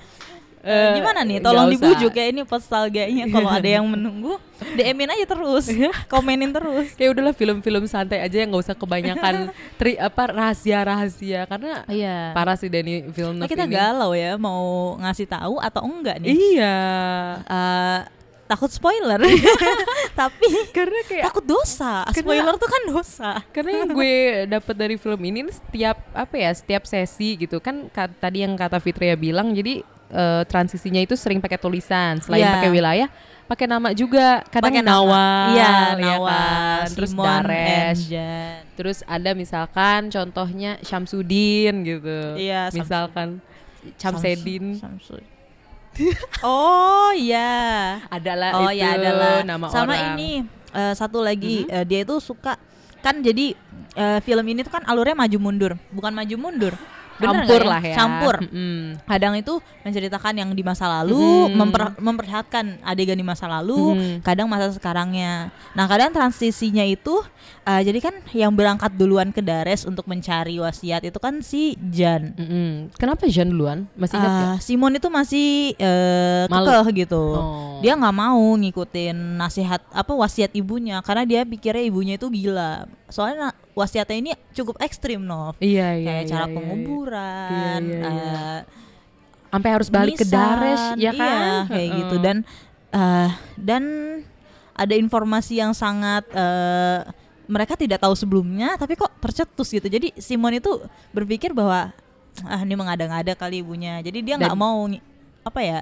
uh, gimana nih? Tolong dibujuk ya ini nostalgianya kalau ada yang menunggu D M-in aja terus, komenin terus. Kayak udahlah film-film santai aja yang enggak usah kebanyakan tri apa rahasia-rahasia karena iya. parah sih Denis Villeneuve nah, kita ini. Kita galau ya mau ngasih tahu atau enggak nih? Iya. Uh, takut spoiler tapi karena kayak takut dosa karena, spoiler tuh kan dosa karena yang gue dapat dari film ini setiap apa ya setiap sesi gitu kan k- tadi yang kata Fitriah bilang jadi uh, transisinya itu sering pakai tulisan selain yeah. pakai wilayah pakai nama juga kadang pakai Nawal iya Nawal ya kan? Terus Daresh terus ada misalkan contohnya Syamsuddin gitu yeah, misalkan Syamsuddin Syamsuddin Oh iya. Adalah oh, itu ya, adalah. Nama sama orang. Ini uh, satu lagi mm-hmm. uh, dia itu suka kan jadi uh, film ini tuh kan alurnya maju mundur, bukan maju mundur. Bener campur lah ya, ya. Campur mm-hmm. Kadang itu menceritakan yang di masa lalu mm-hmm. memper- Memperlihatkan adegan di masa lalu mm-hmm. Kadang masa sekarangnya. Nah kadang transisinya itu uh, jadi kan yang berangkat duluan ke Dares untuk mencari wasiat itu kan si Jan mm-hmm. Kenapa Jan duluan? Masih ingat uh, ya? Simon itu masih uh, kekeh gitu oh. Dia gak mau ngikutin nasihat apa wasiat ibunya karena dia pikirnya ibunya itu gila. Soalnya wasiatnya ini cukup ekstrim, Nov. Iya, iya, kayak iya, cara iya, penguburan, iya, iya, iya. Uh, sampai harus balik misan, ke Dares, ya kan? Iya, kayak uh-uh. gitu. Dan uh, dan ada informasi yang sangat uh, mereka tidak tahu sebelumnya, tapi kok tercetus gitu. Jadi Simon itu berpikir bahwa ah ini mengada-ngada kali ibunya. Jadi dia nggak mau apa ya?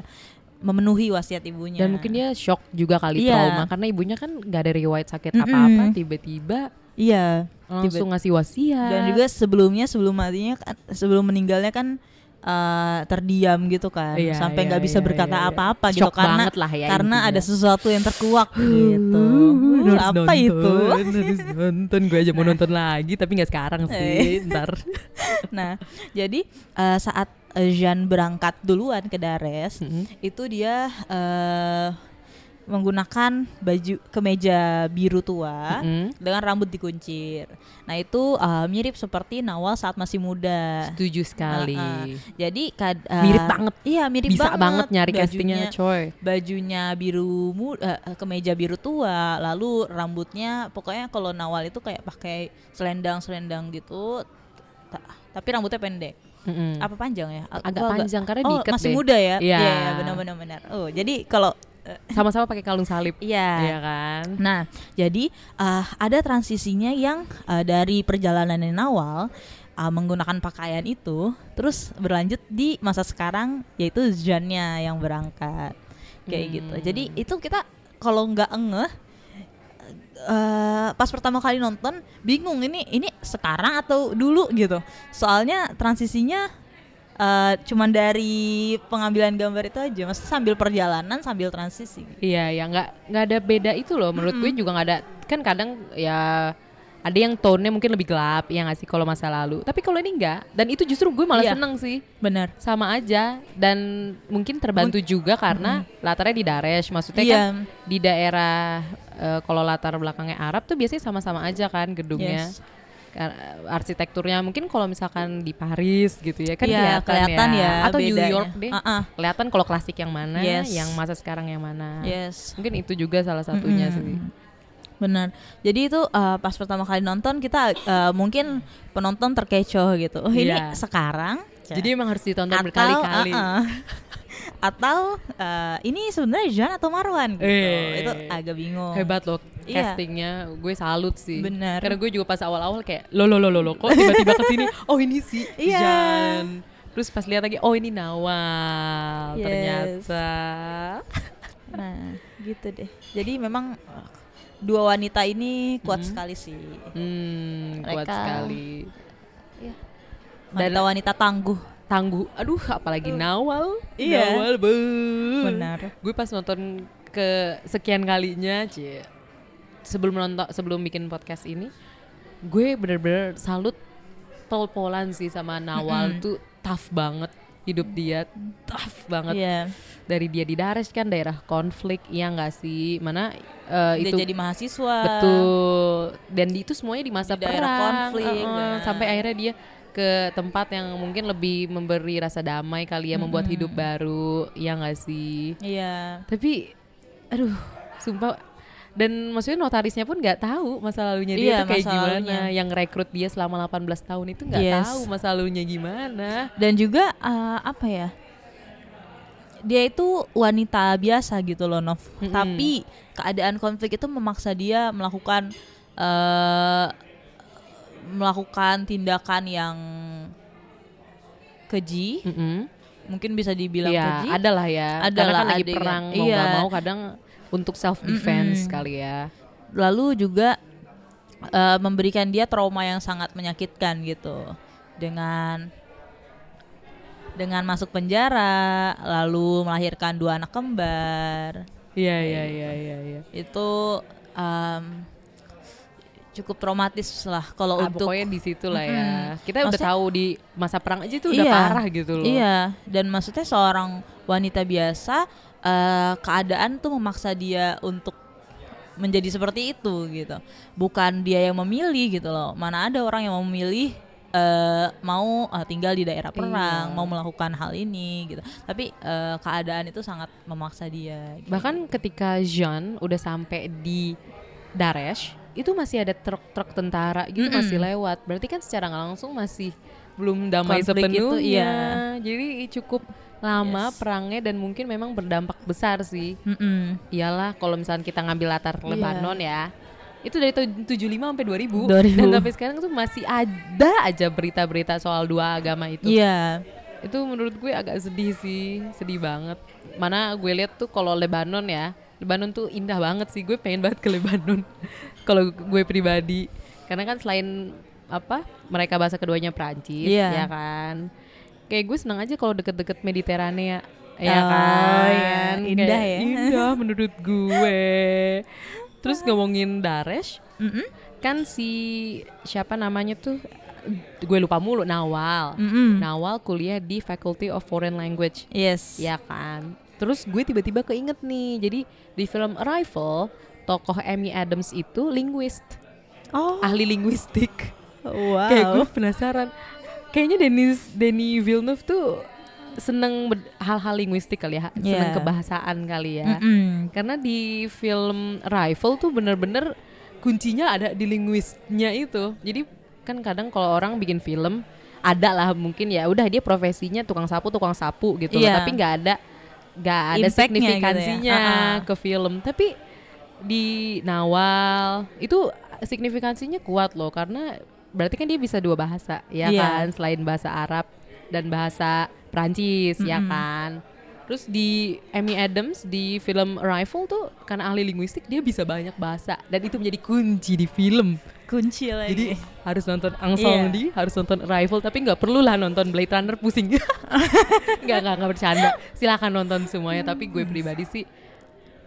Memenuhi wasiat ibunya. Dan mungkin dia shock juga kali yeah. trauma karena ibunya kan nggak ada riwayat sakit mm-mm. apa-apa, tiba-tiba iya yeah. langsung ngasih wasiat. Dan juga sebelumnya sebelum matinya sebelum meninggalnya kan uh, terdiam gitu kan yeah, sampai nggak yeah, bisa yeah, berkata yeah, apa-apa yeah. gitu karena lah ya, karena intinya. Ada sesuatu yang terkuak gitu. Uh, apa nonton, itu? Harus nonton gue aja mau nah. nonton lagi tapi nggak sekarang sih ntar. Nah jadi uh, saat Jean berangkat duluan ke Dares mm-hmm. itu dia uh, menggunakan baju kemeja biru tua mm-hmm. dengan rambut dikuncir. Nah itu uh, mirip seperti Nawal saat masih muda. Setuju sekali. Uh, uh. Jadi kad, uh, mirip banget. Iya mirip bisa banget. Bisa banget nyari bajunya, castingnya coy. Bajunya biru muda, uh, kemeja biru tua, lalu rambutnya pokoknya kalau Nawal itu kayak pakai selendang-selendang gitu, ta- tapi rambutnya pendek. Mm-hmm. Apa panjang ya? Aku agak panjang agak, karena oh, diikat deh. Oh masih muda ya? Iya yeah. yeah, benar-benar. Oh jadi kalau uh, sama-sama pakai kalung salib. Iya yeah. yeah, kan. Nah jadi uh, ada transisinya yang uh, dari perjalanan yang awal uh, menggunakan pakaian itu, terus berlanjut di masa sekarang yaitu Jeannya yang berangkat kayak hmm. gitu. Jadi itu kita kalau nggak ngeh Uh, pas pertama kali nonton bingung ini ini sekarang atau dulu gitu. Soalnya transisinya uh, cuman dari pengambilan gambar itu aja. Maksudnya sambil perjalanan sambil transisi. Iya ya nggak nggak ada beda itu loh. Menurut mm-hmm. gue juga nggak ada. Kan kadang ya ada yang tone-nya mungkin lebih gelap ya nggak sih kalau masa lalu. Tapi kalau ini nggak. Dan itu justru gue malah iya. seneng sih. Bener. Sama aja. Dan mungkin terbantu M- juga karena mm-hmm. latarnya di Daresh. Maksudnya iya. kan di daerah. Uh, kalau latar belakangnya Arab tuh biasanya sama-sama aja kan gedungnya, yes. Ar- arsitekturnya mungkin kalau misalkan di Paris gitu ya kan yeah, kelihatan ya, ya atau bedanya. New York deh, uh-uh. kelihatan kalau klasik yang mana, yes. yang masa sekarang yang mana, yes. mungkin itu juga salah satunya mm-hmm. sih. Benar. Jadi itu uh, pas pertama kali nonton kita uh, mungkin penonton terkecoh gitu. Oh ini yeah. sekarang. Jadi emang harus ditonton atau, berkali-kali. Uh-uh. Atau uh, ini sebenarnya Jean atau Marwan gitu. Eee. Itu agak bingung. Hebat loh castingnya. Iya. Gue salut sih. Bener. Karena gue juga pas awal-awal kayak lo lo lo lo kok tiba-tiba kesini oh ini si yeah. Jean. Terus pas lihat lagi oh ini Nawal. Yes. Ternyata. Nah, gitu deh. Jadi memang dua wanita ini kuat hmm. sekali sih. Hmm, mereka kuat sekali. Iya. Wanita wanita tangguh. Tangguh, aduh apalagi Nawal iya. Nawal bener. Benar. Gue pas nonton ke sekian kalinya cie. Sebelum nonton, sebelum bikin podcast ini gue bener-bener salut pol-polan sih sama Nawal mm-hmm. tuh tough banget. Hidup dia tough banget yeah. Dari dia di Daresh kan daerah konflik ya gak sih? Mana uh, dia itu, jadi mahasiswa. Betul. Dan di, itu semuanya di masa di perang daerah konflik uh-uh. Sampai akhirnya dia ke tempat yang mungkin lebih memberi rasa damai kali ya, hmm. membuat hidup baru, ya nggak sih? Iya. Tapi, aduh, sumpah. Dan maksudnya notarisnya pun nggak tahu masa lalunya dia iya, kayak gimana. Yang rekrut dia selama delapan belas tahun itu nggak yes. tahu masa lalunya gimana. Dan juga uh, apa ya? Dia itu wanita biasa gitu loh, Nov. Hmm. Tapi keadaan konflik itu memaksa dia melakukan uh, melakukan tindakan yang keji, mm-hmm. mungkin bisa dibilang ya, keji. Adalah ya, adalah karena kan lagi perang yang, mau iya. gak mau kadang untuk self defense mm-hmm. kali ya. Lalu juga uh, memberikan dia trauma yang sangat menyakitkan gitu dengan dengan masuk penjara, lalu melahirkan dua anak kembar. Iya iya iya iya. Ya. Itu um, cukup traumatis lah kalau ah, untuk pokoknya di situ lah ya. Mm, Kita udah tahu di masa perang aja itu udah iya, parah gitu loh. Iya. Dan maksudnya seorang wanita biasa uh, keadaan tuh memaksa dia untuk menjadi seperti itu gitu. Bukan dia yang memilih gitu loh. Mana ada orang yang memilih Uh, mau uh, tinggal di daerah perang, iya, mau melakukan hal ini gitu. Tapi uh, keadaan itu sangat memaksa dia gitu. Bahkan ketika Jean udah sampai di Daresh, itu masih ada truk-truk tentara gitu, mm-hmm, masih lewat. Berarti kan secara nggak langsung masih belum damai konflik sepenuhnya itu, iya. Jadi cukup lama, yes, perangnya, dan mungkin memang berdampak besar sih, mm-hmm. Iyalah kalau misalnya kita ngambil latar Lebanon, yeah, ya itu dari tujuh puluh lima sampai dua ribu, dua ribu dan sampai sekarang tuh masih ada aja berita-berita soal dua agama itu. Iya. Yeah. Itu menurut gue agak sedih sih, sedih banget. Mana gue lihat tuh kalau Lebanon ya, Lebanon tuh indah banget sih. Gue pengen banget ke Lebanon. Kalau gue pribadi, karena kan selain apa mereka bahasa keduanya Perancis, yeah, ya kan. Kayak gue seneng aja kalau deket-deket Mediterania. Ya oh, kan. Ya. Indah kayak, ya. Indah menurut gue. Terus ngomongin Daresh, mm-hmm, kan si siapa namanya tuh gue lupa mulu, Nawal, mm-hmm, Nawal kuliah di Faculty of Foreign Language, yes, ya kan. Terus gue tiba-tiba keinget nih, jadi di film Arrival tokoh Amy Adams itu linguist, oh, ahli linguistik. Wow. Kayak gue penasaran, kayaknya Denis Denis Villeneuve tuh seneng hal-hal linguistik kali ya, yeah, seneng kebahasaan kali ya, mm-mm, karena di film Rival tuh bener-bener kuncinya ada di linguisnya itu. Jadi kan kadang kalau orang bikin film ada lah mungkin ya udah dia profesinya tukang sapu tukang sapu gitu, yeah, loh, tapi nggak ada nggak ada impact-nya, signifikansinya gitu ya, ke film. Tapi di Nawal itu signifikansinya kuat loh, karena berarti kan dia bisa dua bahasa ya, yeah, kan, selain bahasa Arab dan bahasa Perancis, mm-hmm, ya kan. Terus di Amy Adams di film Arrival tuh karena ahli linguistik dia bisa banyak bahasa dan itu menjadi kunci di film. Kunci lagi. Jadi harus nonton Angsong, yeah, di, harus nonton Arrival, tapi nggak perlu lah nonton Blade Runner, pusing. Nggak nggak nggak bercanda. Silakan nonton semuanya, mm-hmm, tapi gue pribadi sih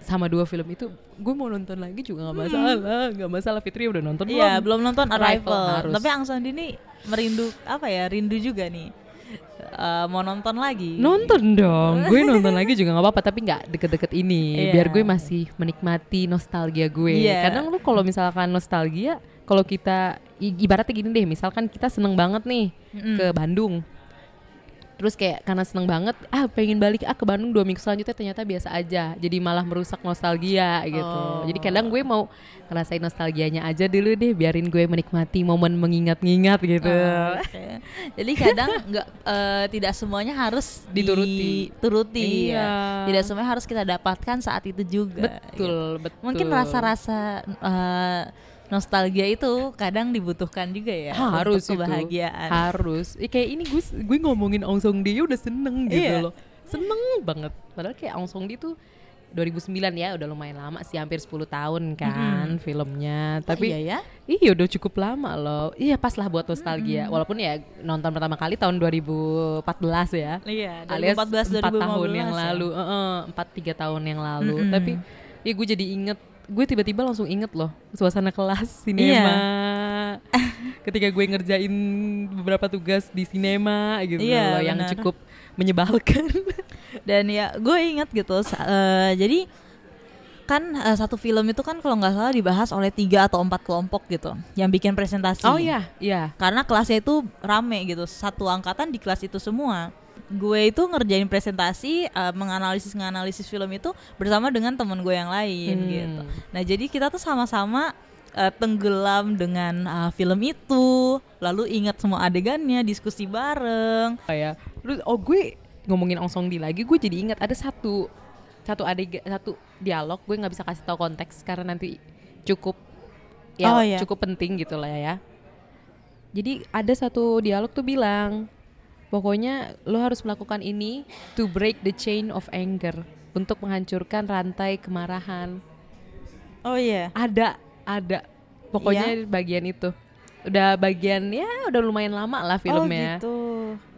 sama dua film itu gue mau nonton lagi juga nggak masalah, nggak hmm. masalah. Fitri udah nonton belum? Iya, belum nonton Arrival. Tapi Angsong di ini merindu apa ya? Rindu juga nih. Uh, mau nonton lagi? Nonton dong, gue nonton lagi juga gak apa-apa. Tapi gak deket-deket ini, yeah, biar gue masih menikmati nostalgia gue, yeah. Kadang lu kalau misalkan nostalgia, kalau kita, ibaratnya gini deh, misalkan kita seneng banget nih, mm-hmm, ke Bandung. Terus kayak karena seneng banget, ah pengen balik ah ke Bandung dua minggu selanjutnya, ternyata biasa aja. Jadi malah merusak nostalgia gitu, oh. Jadi kadang gue mau ngerasain nostalgianya aja dulu deh, biarin gue menikmati momen mengingat-ngingat gitu, oh, okay. Jadi kadang nggak uh, tidak semuanya harus dituruti, dituruti iya. Tidak semuanya harus kita dapatkan saat itu juga. Betul, gitu, betul. Mungkin rasa-rasa uh, nostalgia itu kadang dibutuhkan juga ya, ha, harus untuk kebahagiaan itu. Harus. Eh, kayak ini gue gue ngomongin Angsong Di udah seneng gitu, iya, loh. Seneng banget. Padahal kayak Angsong Di tuh dua ribu sembilan ya, udah lumayan lama sih, hampir sepuluh tahun kan, mm-hmm, filmnya. Tapi oh, iya ya? Iya udah cukup lama loh. Iya pas lah buat nostalgia, mm-hmm. Walaupun ya nonton pertama kali tahun dua ribu empat belas ya. Iya, alias empat tahun yang lalu, heeh, ya? empat tiga tahun yang lalu. Mm-hmm. Tapi ya gue jadi inget, gue tiba-tiba langsung inget loh suasana kelas sinema, iya, ketika gue ngerjain beberapa tugas di sinema gitu, iya, loh, yang bener, cukup menyebalkan. Dan ya gue inget gitu, uh, jadi kan uh, satu film itu kan kalau nggak salah dibahas oleh tiga atau empat kelompok gitu yang bikin presentasi. Oh iya, iya. Karena kelasnya itu rame gitu, satu angkatan di kelas itu semua. Gue itu ngerjain presentasi, uh, menganalisis menganalisis film itu bersama dengan teman gue yang lain, hmm, gitu. Nah jadi kita tuh sama-sama uh, tenggelam dengan uh, film itu, lalu ingat semua adegannya, diskusi bareng. Oh ya, terus oh gue ngomongin Angsong Di lagi, gue jadi ingat ada satu satu adegan, satu dialog, gue nggak bisa kasih tahu konteks karena nanti cukup ya, oh, ya, cukup penting gitulah ya. Jadi ada satu dialog tuh bilang, pokoknya lo harus melakukan ini to break the chain of anger, untuk menghancurkan rantai kemarahan. Oh iya. Yeah. Ada, ada. Pokoknya yeah, bagian itu. Udah bagian ya udah lumayan lama lah filmnya. Oh gitu.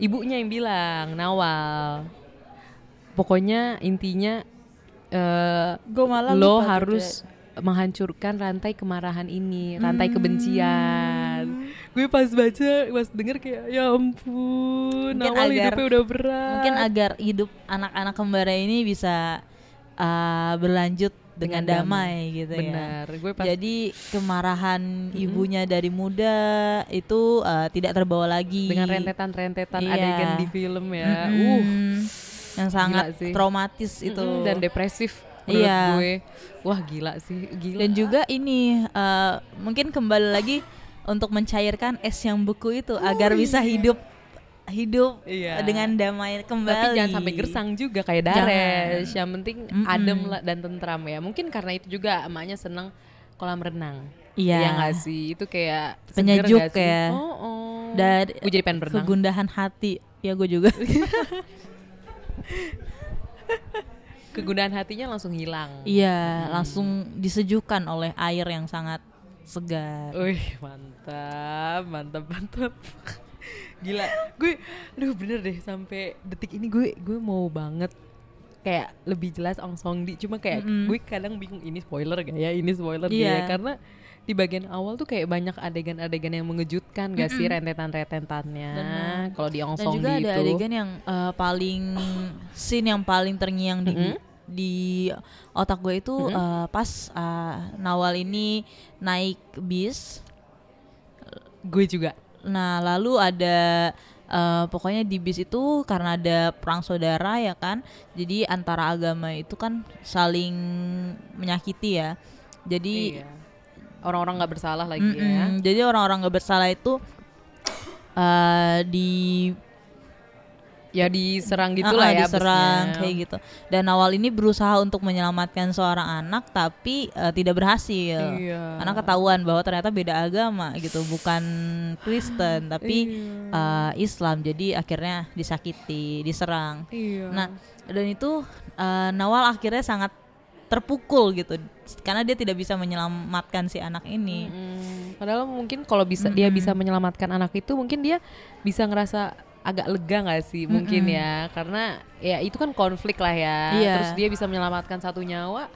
Ibunya yang bilang, Nawal. Pokoknya intinya uh, lo harus juga menghancurkan rantai kemarahan ini, rantai hmm. kebencian. Gue pas baca, pas denger kayak ya ampun, mungkin Nawal agar, hidupnya udah berat. Mungkin agar hidup anak-anak kembar ini bisa uh, berlanjut dengan damai, damai gitu. Benar. Ya. Gue pas... Jadi kemarahan hmm. ibunya dari muda itu uh, tidak terbawa lagi. Dengan rentetan-rentetan iya. adegan di film ya. Mm-hmm. Uh, yang sangat traumatis itu mm-hmm. dan depresif menurut iya. gue. Wah, gila sih, gila. Dan juga ini uh, mungkin kembali lagi untuk mencairkan es yang beku itu oh, agar iya. bisa hidup hidup iya. dengan damai kembali. Tapi jangan sampai gersang juga kayak Daresh. Yang penting mm-mm. adem dan tentram ya. Mungkin karena itu juga emaknya seneng kolam renang. Iya ya gak sih? Itu kayak penyejuk ya. Oh, oh. Dan gue jadi pengen berenang. Kegundahan hati. Ya gue juga. Kegundahan hatinya langsung hilang. Iya hmm. langsung disejukkan oleh air yang sangat segar. Wih mantap, mantap, mantap. Gila, gue, aduh bener deh sampai detik ini gue gue mau banget kayak lebih jelas Ong Song Di, cuma kayak mm-hmm. gue kadang bingung ini spoiler gak ya, ini spoiler yeah. gak ya, karena di bagian awal tuh kayak banyak adegan-adegan yang mengejutkan mm-hmm. gak sih rentetan-rentetannya. Kalau di Ong Song Di itu. Dan juga ada adegan yang uh, paling scene yang paling terngiang mm-hmm. di di otak gue itu mm-hmm. uh, pas uh, Nawal ini naik bis. Gue juga. Nah lalu ada uh, pokoknya di bis itu karena ada perang saudara ya kan. Jadi antara agama itu kan saling menyakiti ya. Jadi iya. orang-orang gak bersalah lagi mm-mm. ya. Jadi orang-orang gak bersalah itu uh, di ya diserang gitulah uh, ya diserang busnya. Kayak gitu. Dan awal ini berusaha untuk menyelamatkan seorang anak tapi uh, tidak berhasil. Iya. Karena ketahuan bahwa ternyata beda agama gitu, bukan Kristen tapi iya. uh, Islam. Jadi akhirnya disakiti, diserang. Iya. Nah, dan itu uh, Nawal akhirnya sangat terpukul gitu karena dia tidak bisa menyelamatkan si anak ini. Mm-hmm. Padahal mungkin kalau bisa mm-hmm. dia bisa menyelamatkan anak itu mungkin dia bisa ngerasa agak lega gak sih mungkin mm-hmm. ya karena ya itu kan konflik lah ya yeah. terus dia bisa menyelamatkan satu nyawa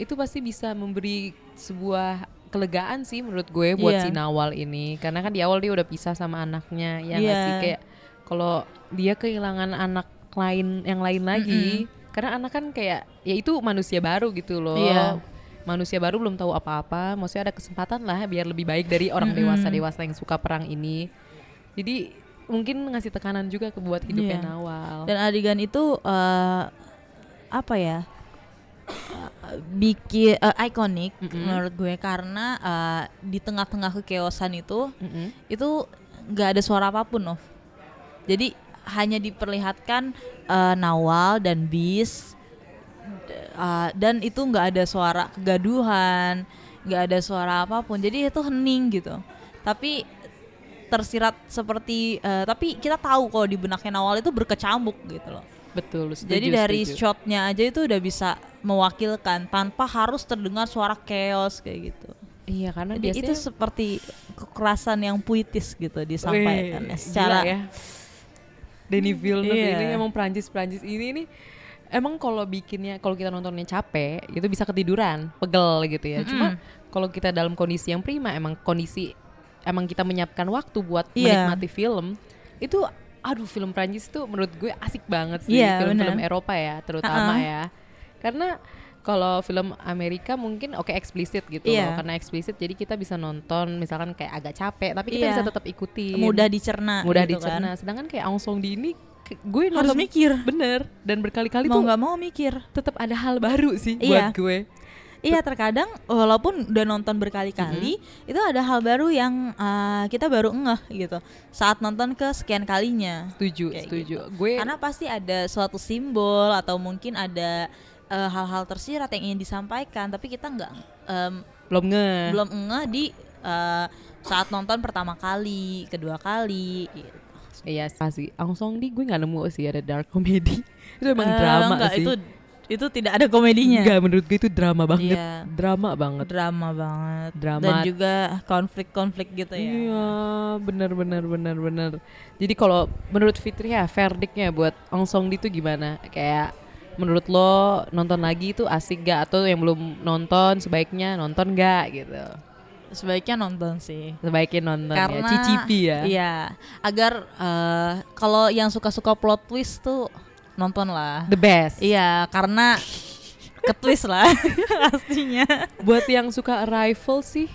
itu pasti bisa memberi sebuah kelegaan sih menurut gue buat yeah. si Nawal ini karena kan di awal dia udah pisah sama anaknya ya yeah. gak sih kayak kalau dia kehilangan anak lain yang lain lagi mm-hmm. karena anak kan kayak ya itu manusia baru gitu loh yeah. manusia baru belum tahu apa-apa maksudnya ada kesempatan lah biar lebih baik dari orang mm-hmm. dewasa-dewasa yang suka perang ini jadi mungkin ngasih tekanan juga ke buat hidupnya yeah. Nawal. Dan adegan itu uh, apa ya uh, bikin uh, ikonik mm-hmm. menurut gue karena uh, di tengah-tengah kekeosan itu mm-hmm. itu nggak ada suara apapun loh. Jadi hanya diperlihatkan uh, Nawal dan bis uh, dan itu nggak ada suara kegaduhan, nggak ada suara apapun. Jadi itu hening gitu. Tapi tersirat seperti uh, tapi kita tahu kalau di benaknya Nawal itu berkecamuk gitu loh. Betul, setuju. Jadi dari setuju. Shotnya aja itu udah bisa mewakilkan tanpa harus terdengar suara chaos kayak gitu. Iya, karena jadi biasanya itu seperti kekerasan yang puitis gitu disampaikan wih, ya, secara ya. Denis Villeneuve iya. ini emang Perancis-Perancis ini nih emang kalau bikinnya kalau kita nontonnya capek itu bisa ketiduran, pegel gitu ya. Mm-hmm. Cuma kalau kita dalam kondisi yang prima emang kondisi emang kita menyiapkan waktu buat yeah. menikmati film itu aduh film Prancis tuh menurut gue asik banget sih yeah, film-film bener. Eropa ya terutama uh-uh. ya karena kalau film Amerika mungkin oke okay, eksplisit gitu yeah. loh karena eksplisit jadi kita bisa nonton misalkan kayak agak capek tapi kita yeah. bisa tetap ikutin mudah dicerna mudah gitu dicerna kan. Sedangkan kayak Ong Song Di ini gue harus nonton, mikir bener dan berkali-kali mau tuh mau nggak mau mikir tetap ada hal baru sih yeah. buat gue. Iya terkadang walaupun udah nonton berkali-kali mm-hmm. itu ada hal baru yang uh, kita baru ngeh gitu saat nonton ke sekian kalinya. Setuju, kayak setuju. Gitu. Gue karena pasti ada suatu simbol atau mungkin ada uh, hal-hal tersirat yang ingin disampaikan tapi kita nggak um, belum ngeh belum ngeh di uh, saat nonton pertama kali, kedua kali. Gitu. Iya pasti. Ong Song Di gue nggak nemu sih ada dark comedy itu emang uh, drama enggak, sih. Itu itu tidak ada komedinya. Enggak, menurut gue itu drama banget. Yeah. Drama banget. Drama banget. Drama. Dan juga konflik-konflik gitu ya. Iya, benar benar benar benar. Jadi kalau menurut Fitriah, verdictnya buat Ong Song Di itu gimana? Kayak menurut lo nonton lagi itu asik gak, atau yang belum nonton sebaiknya nonton gak gitu? Sebaiknya nonton sih. Sebaiknya nonton karena, ya, cicipi ya. Iya, agar uh, kalau yang suka-suka plot twist tuh nonton lah. The best. Iya, karena ketwist lah pastinya. Buat yang suka Arrival sih,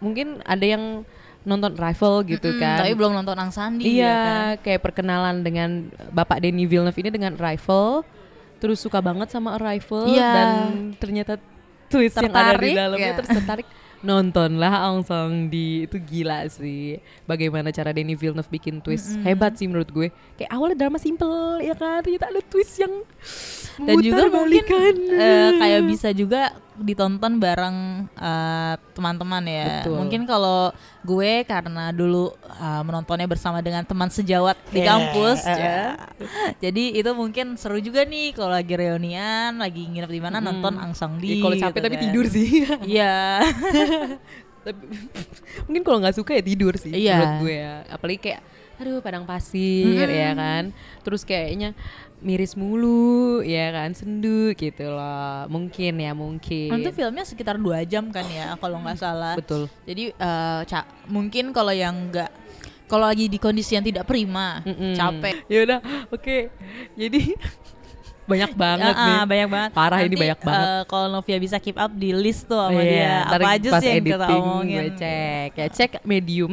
mungkin ada yang nonton Arrival gitu mm-hmm, kan. Tapi belum nonton Ang Sandi. Iya, ya kan? Kayak perkenalan dengan Bapak Denis Villeneuve ini dengan Arrival, terus suka banget sama Arrival yeah. dan ternyata twist tertarik, yang ada di dalamnya yeah. terus tertarik. Nontonlah Ong Song Di, itu gila sih bagaimana cara Denis Villeneuve bikin twist. Mm-hmm. Hebat sih menurut gue. Kayak awalnya drama simple ya kan, ternyata ada twist yang dan juga balikan. Mungkin uh, kayak bisa juga ditonton bareng uh, teman-teman ya. Betul. Mungkin kalau gue karena dulu uh, menontonnya bersama dengan teman sejawat yeah. di kampus uh. ya. Jadi itu mungkin seru juga nih kalau lagi reunian, lagi nginep di mana hmm. nonton Ong Song Di. Ya, kalau capek gitu tapi kan. Tidur sih. Iya. Tapi mungkin kalau nggak suka ya tidur sih iya. menurut gue ya, apalagi kayak aduh padang pasir hmm. ya kan, terus kayaknya miris mulu ya kan, sendu gitu loh, mungkin ya mungkin. Itu filmnya sekitar dua jam kan ya kalau nggak salah. Betul. Jadi uh, ca- mungkin kalau yang nggak, kalau lagi di kondisi yang tidak prima, Mm-mm. capek. Ya udah, oke. Okay. Jadi banyak banget uh, nih banyak banget parah. Nanti, ini banyak banget uh, kalau Novia bisa keep up di list tuh sama yeah, dia apa aja sih yang editing, kita omongin gue cek ya, cek Medium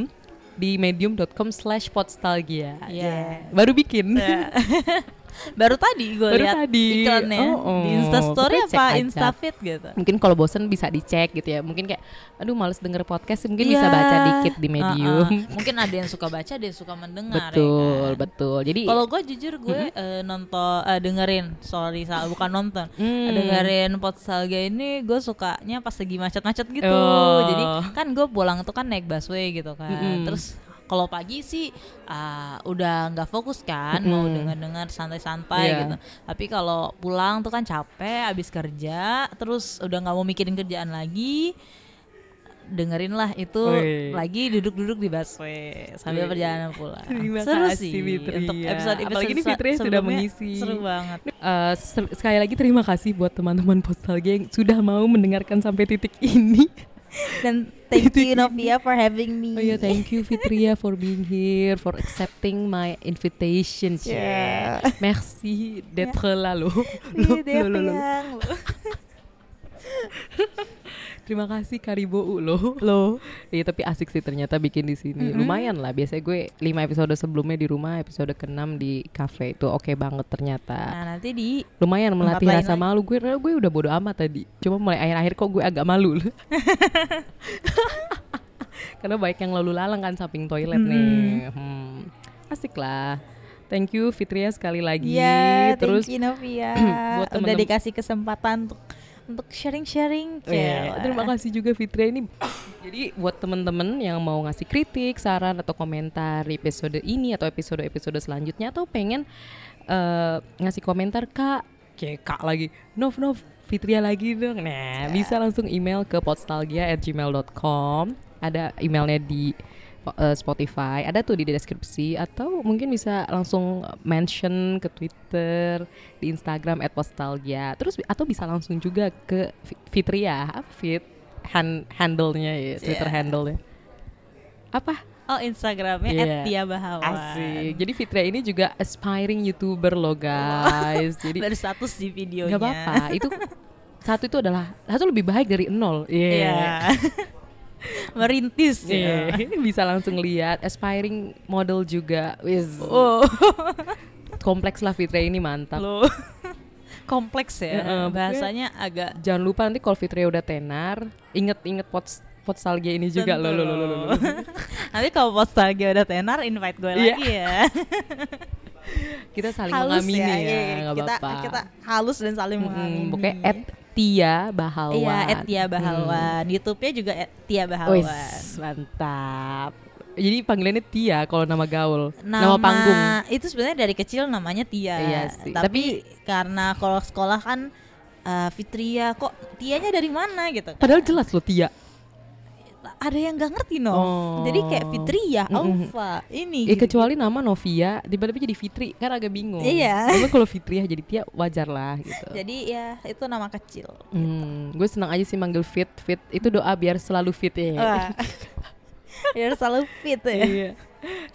di medium dot com slash podstalgia ya yeah. baru bikin yeah. baru tadi gue lihat iklannya oh, oh. di Instastory apa Instafeed gitu. Mungkin kalau bosen bisa dicek gitu ya, mungkin kayak aduh males denger podcast mungkin yeah. bisa baca dikit di Medium. uh-uh. Mungkin ada yang suka baca, ada yang suka mendengar. Betul ya kan? Betul. Jadi kalau gue jujur gue mm-hmm. uh, nonton uh, dengerin sorry salah bukan nonton mm. dengerin Podstalgia ini gue sukanya pas lagi macet-macet gitu. oh. Jadi kan gue pulang tuh kan naik busway gitu kan. mm-hmm. Terus kalau pagi sih uh, udah nggak fokus kan, mm. mau dengar-dengar santai-santai yeah. gitu. Tapi kalau pulang tuh kan capek, abis kerja, terus udah nggak mau mikirin kerjaan lagi, dengerin lah itu Wee. lagi duduk-duduk di busway sambil Wee. perjalanan pulang. Terima seru kasih, sih Fitriah. Untuk episode episode apalagi ini Fitriah se- sudah mengisi. Seru banget. Uh, se- sekali lagi terima kasih buat teman-teman Podstalgia yang sudah mau mendengarkan sampai titik ini. Dan thank you Novia for having me. Oh yeah, thank you Fitriah for being here, for accepting my invitation. Yeah. Merci d'être yeah. là lo. Lo lo lo. Terima kasih Karibou lo. Lo. Iya tapi asik sih ternyata bikin di sini. Mm-hmm. Lumayan lah. Biasanya gue lima episode sebelumnya di rumah, episode keenam di kafe itu oke okay banget ternyata. Nah, nanti di lumayan melatih rasa malu gue. Gue udah bodo amat tadi. Cuma mulai akhir-akhir kok gue agak malu. Karena baik yang lalu lalang kan samping toilet mm-hmm. nih. Hmm. Asik lah. Thank you Fitriah sekali lagi. Yeah, terus thank you Novia. Buat udah dikasih kesempatan untuk untuk sharing-sharing. yeah. Yeah. Terima kasih juga Fitriah ini. Jadi buat temen-temen yang mau ngasih kritik, saran atau komentar episode ini atau episode-episode selanjutnya, atau pengen uh, ngasih komentar Kak Kayak Kak lagi Nov-nov Fitriah lagi dong, nah, yeah. bisa langsung email ke podstalgia at gmail dot com. Ada emailnya di uh, Spotify, ada tuh di deskripsi. Atau mungkin bisa langsung mention ke Twitter, di Instagram at podstalgia. Terus atau bisa langsung juga ke Fitriah. Apa Fit hand, handle-nya ya, Twitter yeah. handle-nya apa? Oh Instagramnya yeah. at Tia Bahalwan. Asik. Jadi Fitriah ini juga aspiring YouTuber loh guys. Jadi berstatus di videonya. Gak apa-apa. Itu satu itu adalah satu lebih baik dari nol. Iya yeah. yeah. Merintis yeah. ya. Bisa langsung lihat aspiring model juga. Wis. Oh. Kompleks lah Fitriah ini, mantap. Loh. Kompleks ya. Uh, bahasanya okay. agak. Jangan lupa nanti kalau Fitriah udah tenar, inget-inget pods Podstalgia ini juga lo lo lo lo. Nanti kalau Podstalgia udah tenar invite gue yeah. lagi ya. Kita saling halus mengamini ya. ya. Gak kita, apa-apa. Kita halus dan saling hmm, mengamini. Oke, at Tia Bahalwan. Iya, at Tia Bahalwan. Hmm. YouTube-nya juga at Tia Bahalwan. Wis, mantap. Jadi panggilannya Tia kalau nama gaul, nama, nama panggung. Itu sebenarnya dari kecil namanya Tia. Iya sih. Tapi, Tapi karena kalau sekolah kan uh, Fitriah, kok Tianya dari mana gitu kan? Padahal jelas loh Tia. Ada yang gak ngerti Nov, oh. Jadi kayak Fitriah, Alfa, mm-hmm. ini ya, gitu. Kecuali nama Novia, tiba-tiba jadi Fitri, kan agak bingung. Iya. Tapi kalau Fitriah jadi Tia wajar lah gitu. Jadi ya itu nama kecil gitu. hmm, Gue senang aja sih manggil Fit, Fit itu doa biar selalu fit ya. Biar selalu fit ya. Iya.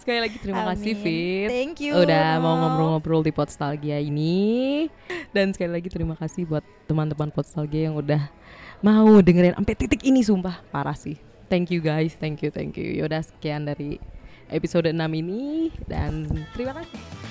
Sekali lagi terima Amin. kasih Fit. Thank you. Udah mau ngobrol-ngobrol di Podstalgia ini. Dan sekali lagi terima kasih buat teman-teman Podstalgia yang udah mau dengerin sampai titik ini, sumpah parah sih. Thank you guys, thank you, thank you. Yaudah sekian dari episode enam ini dan terima kasih.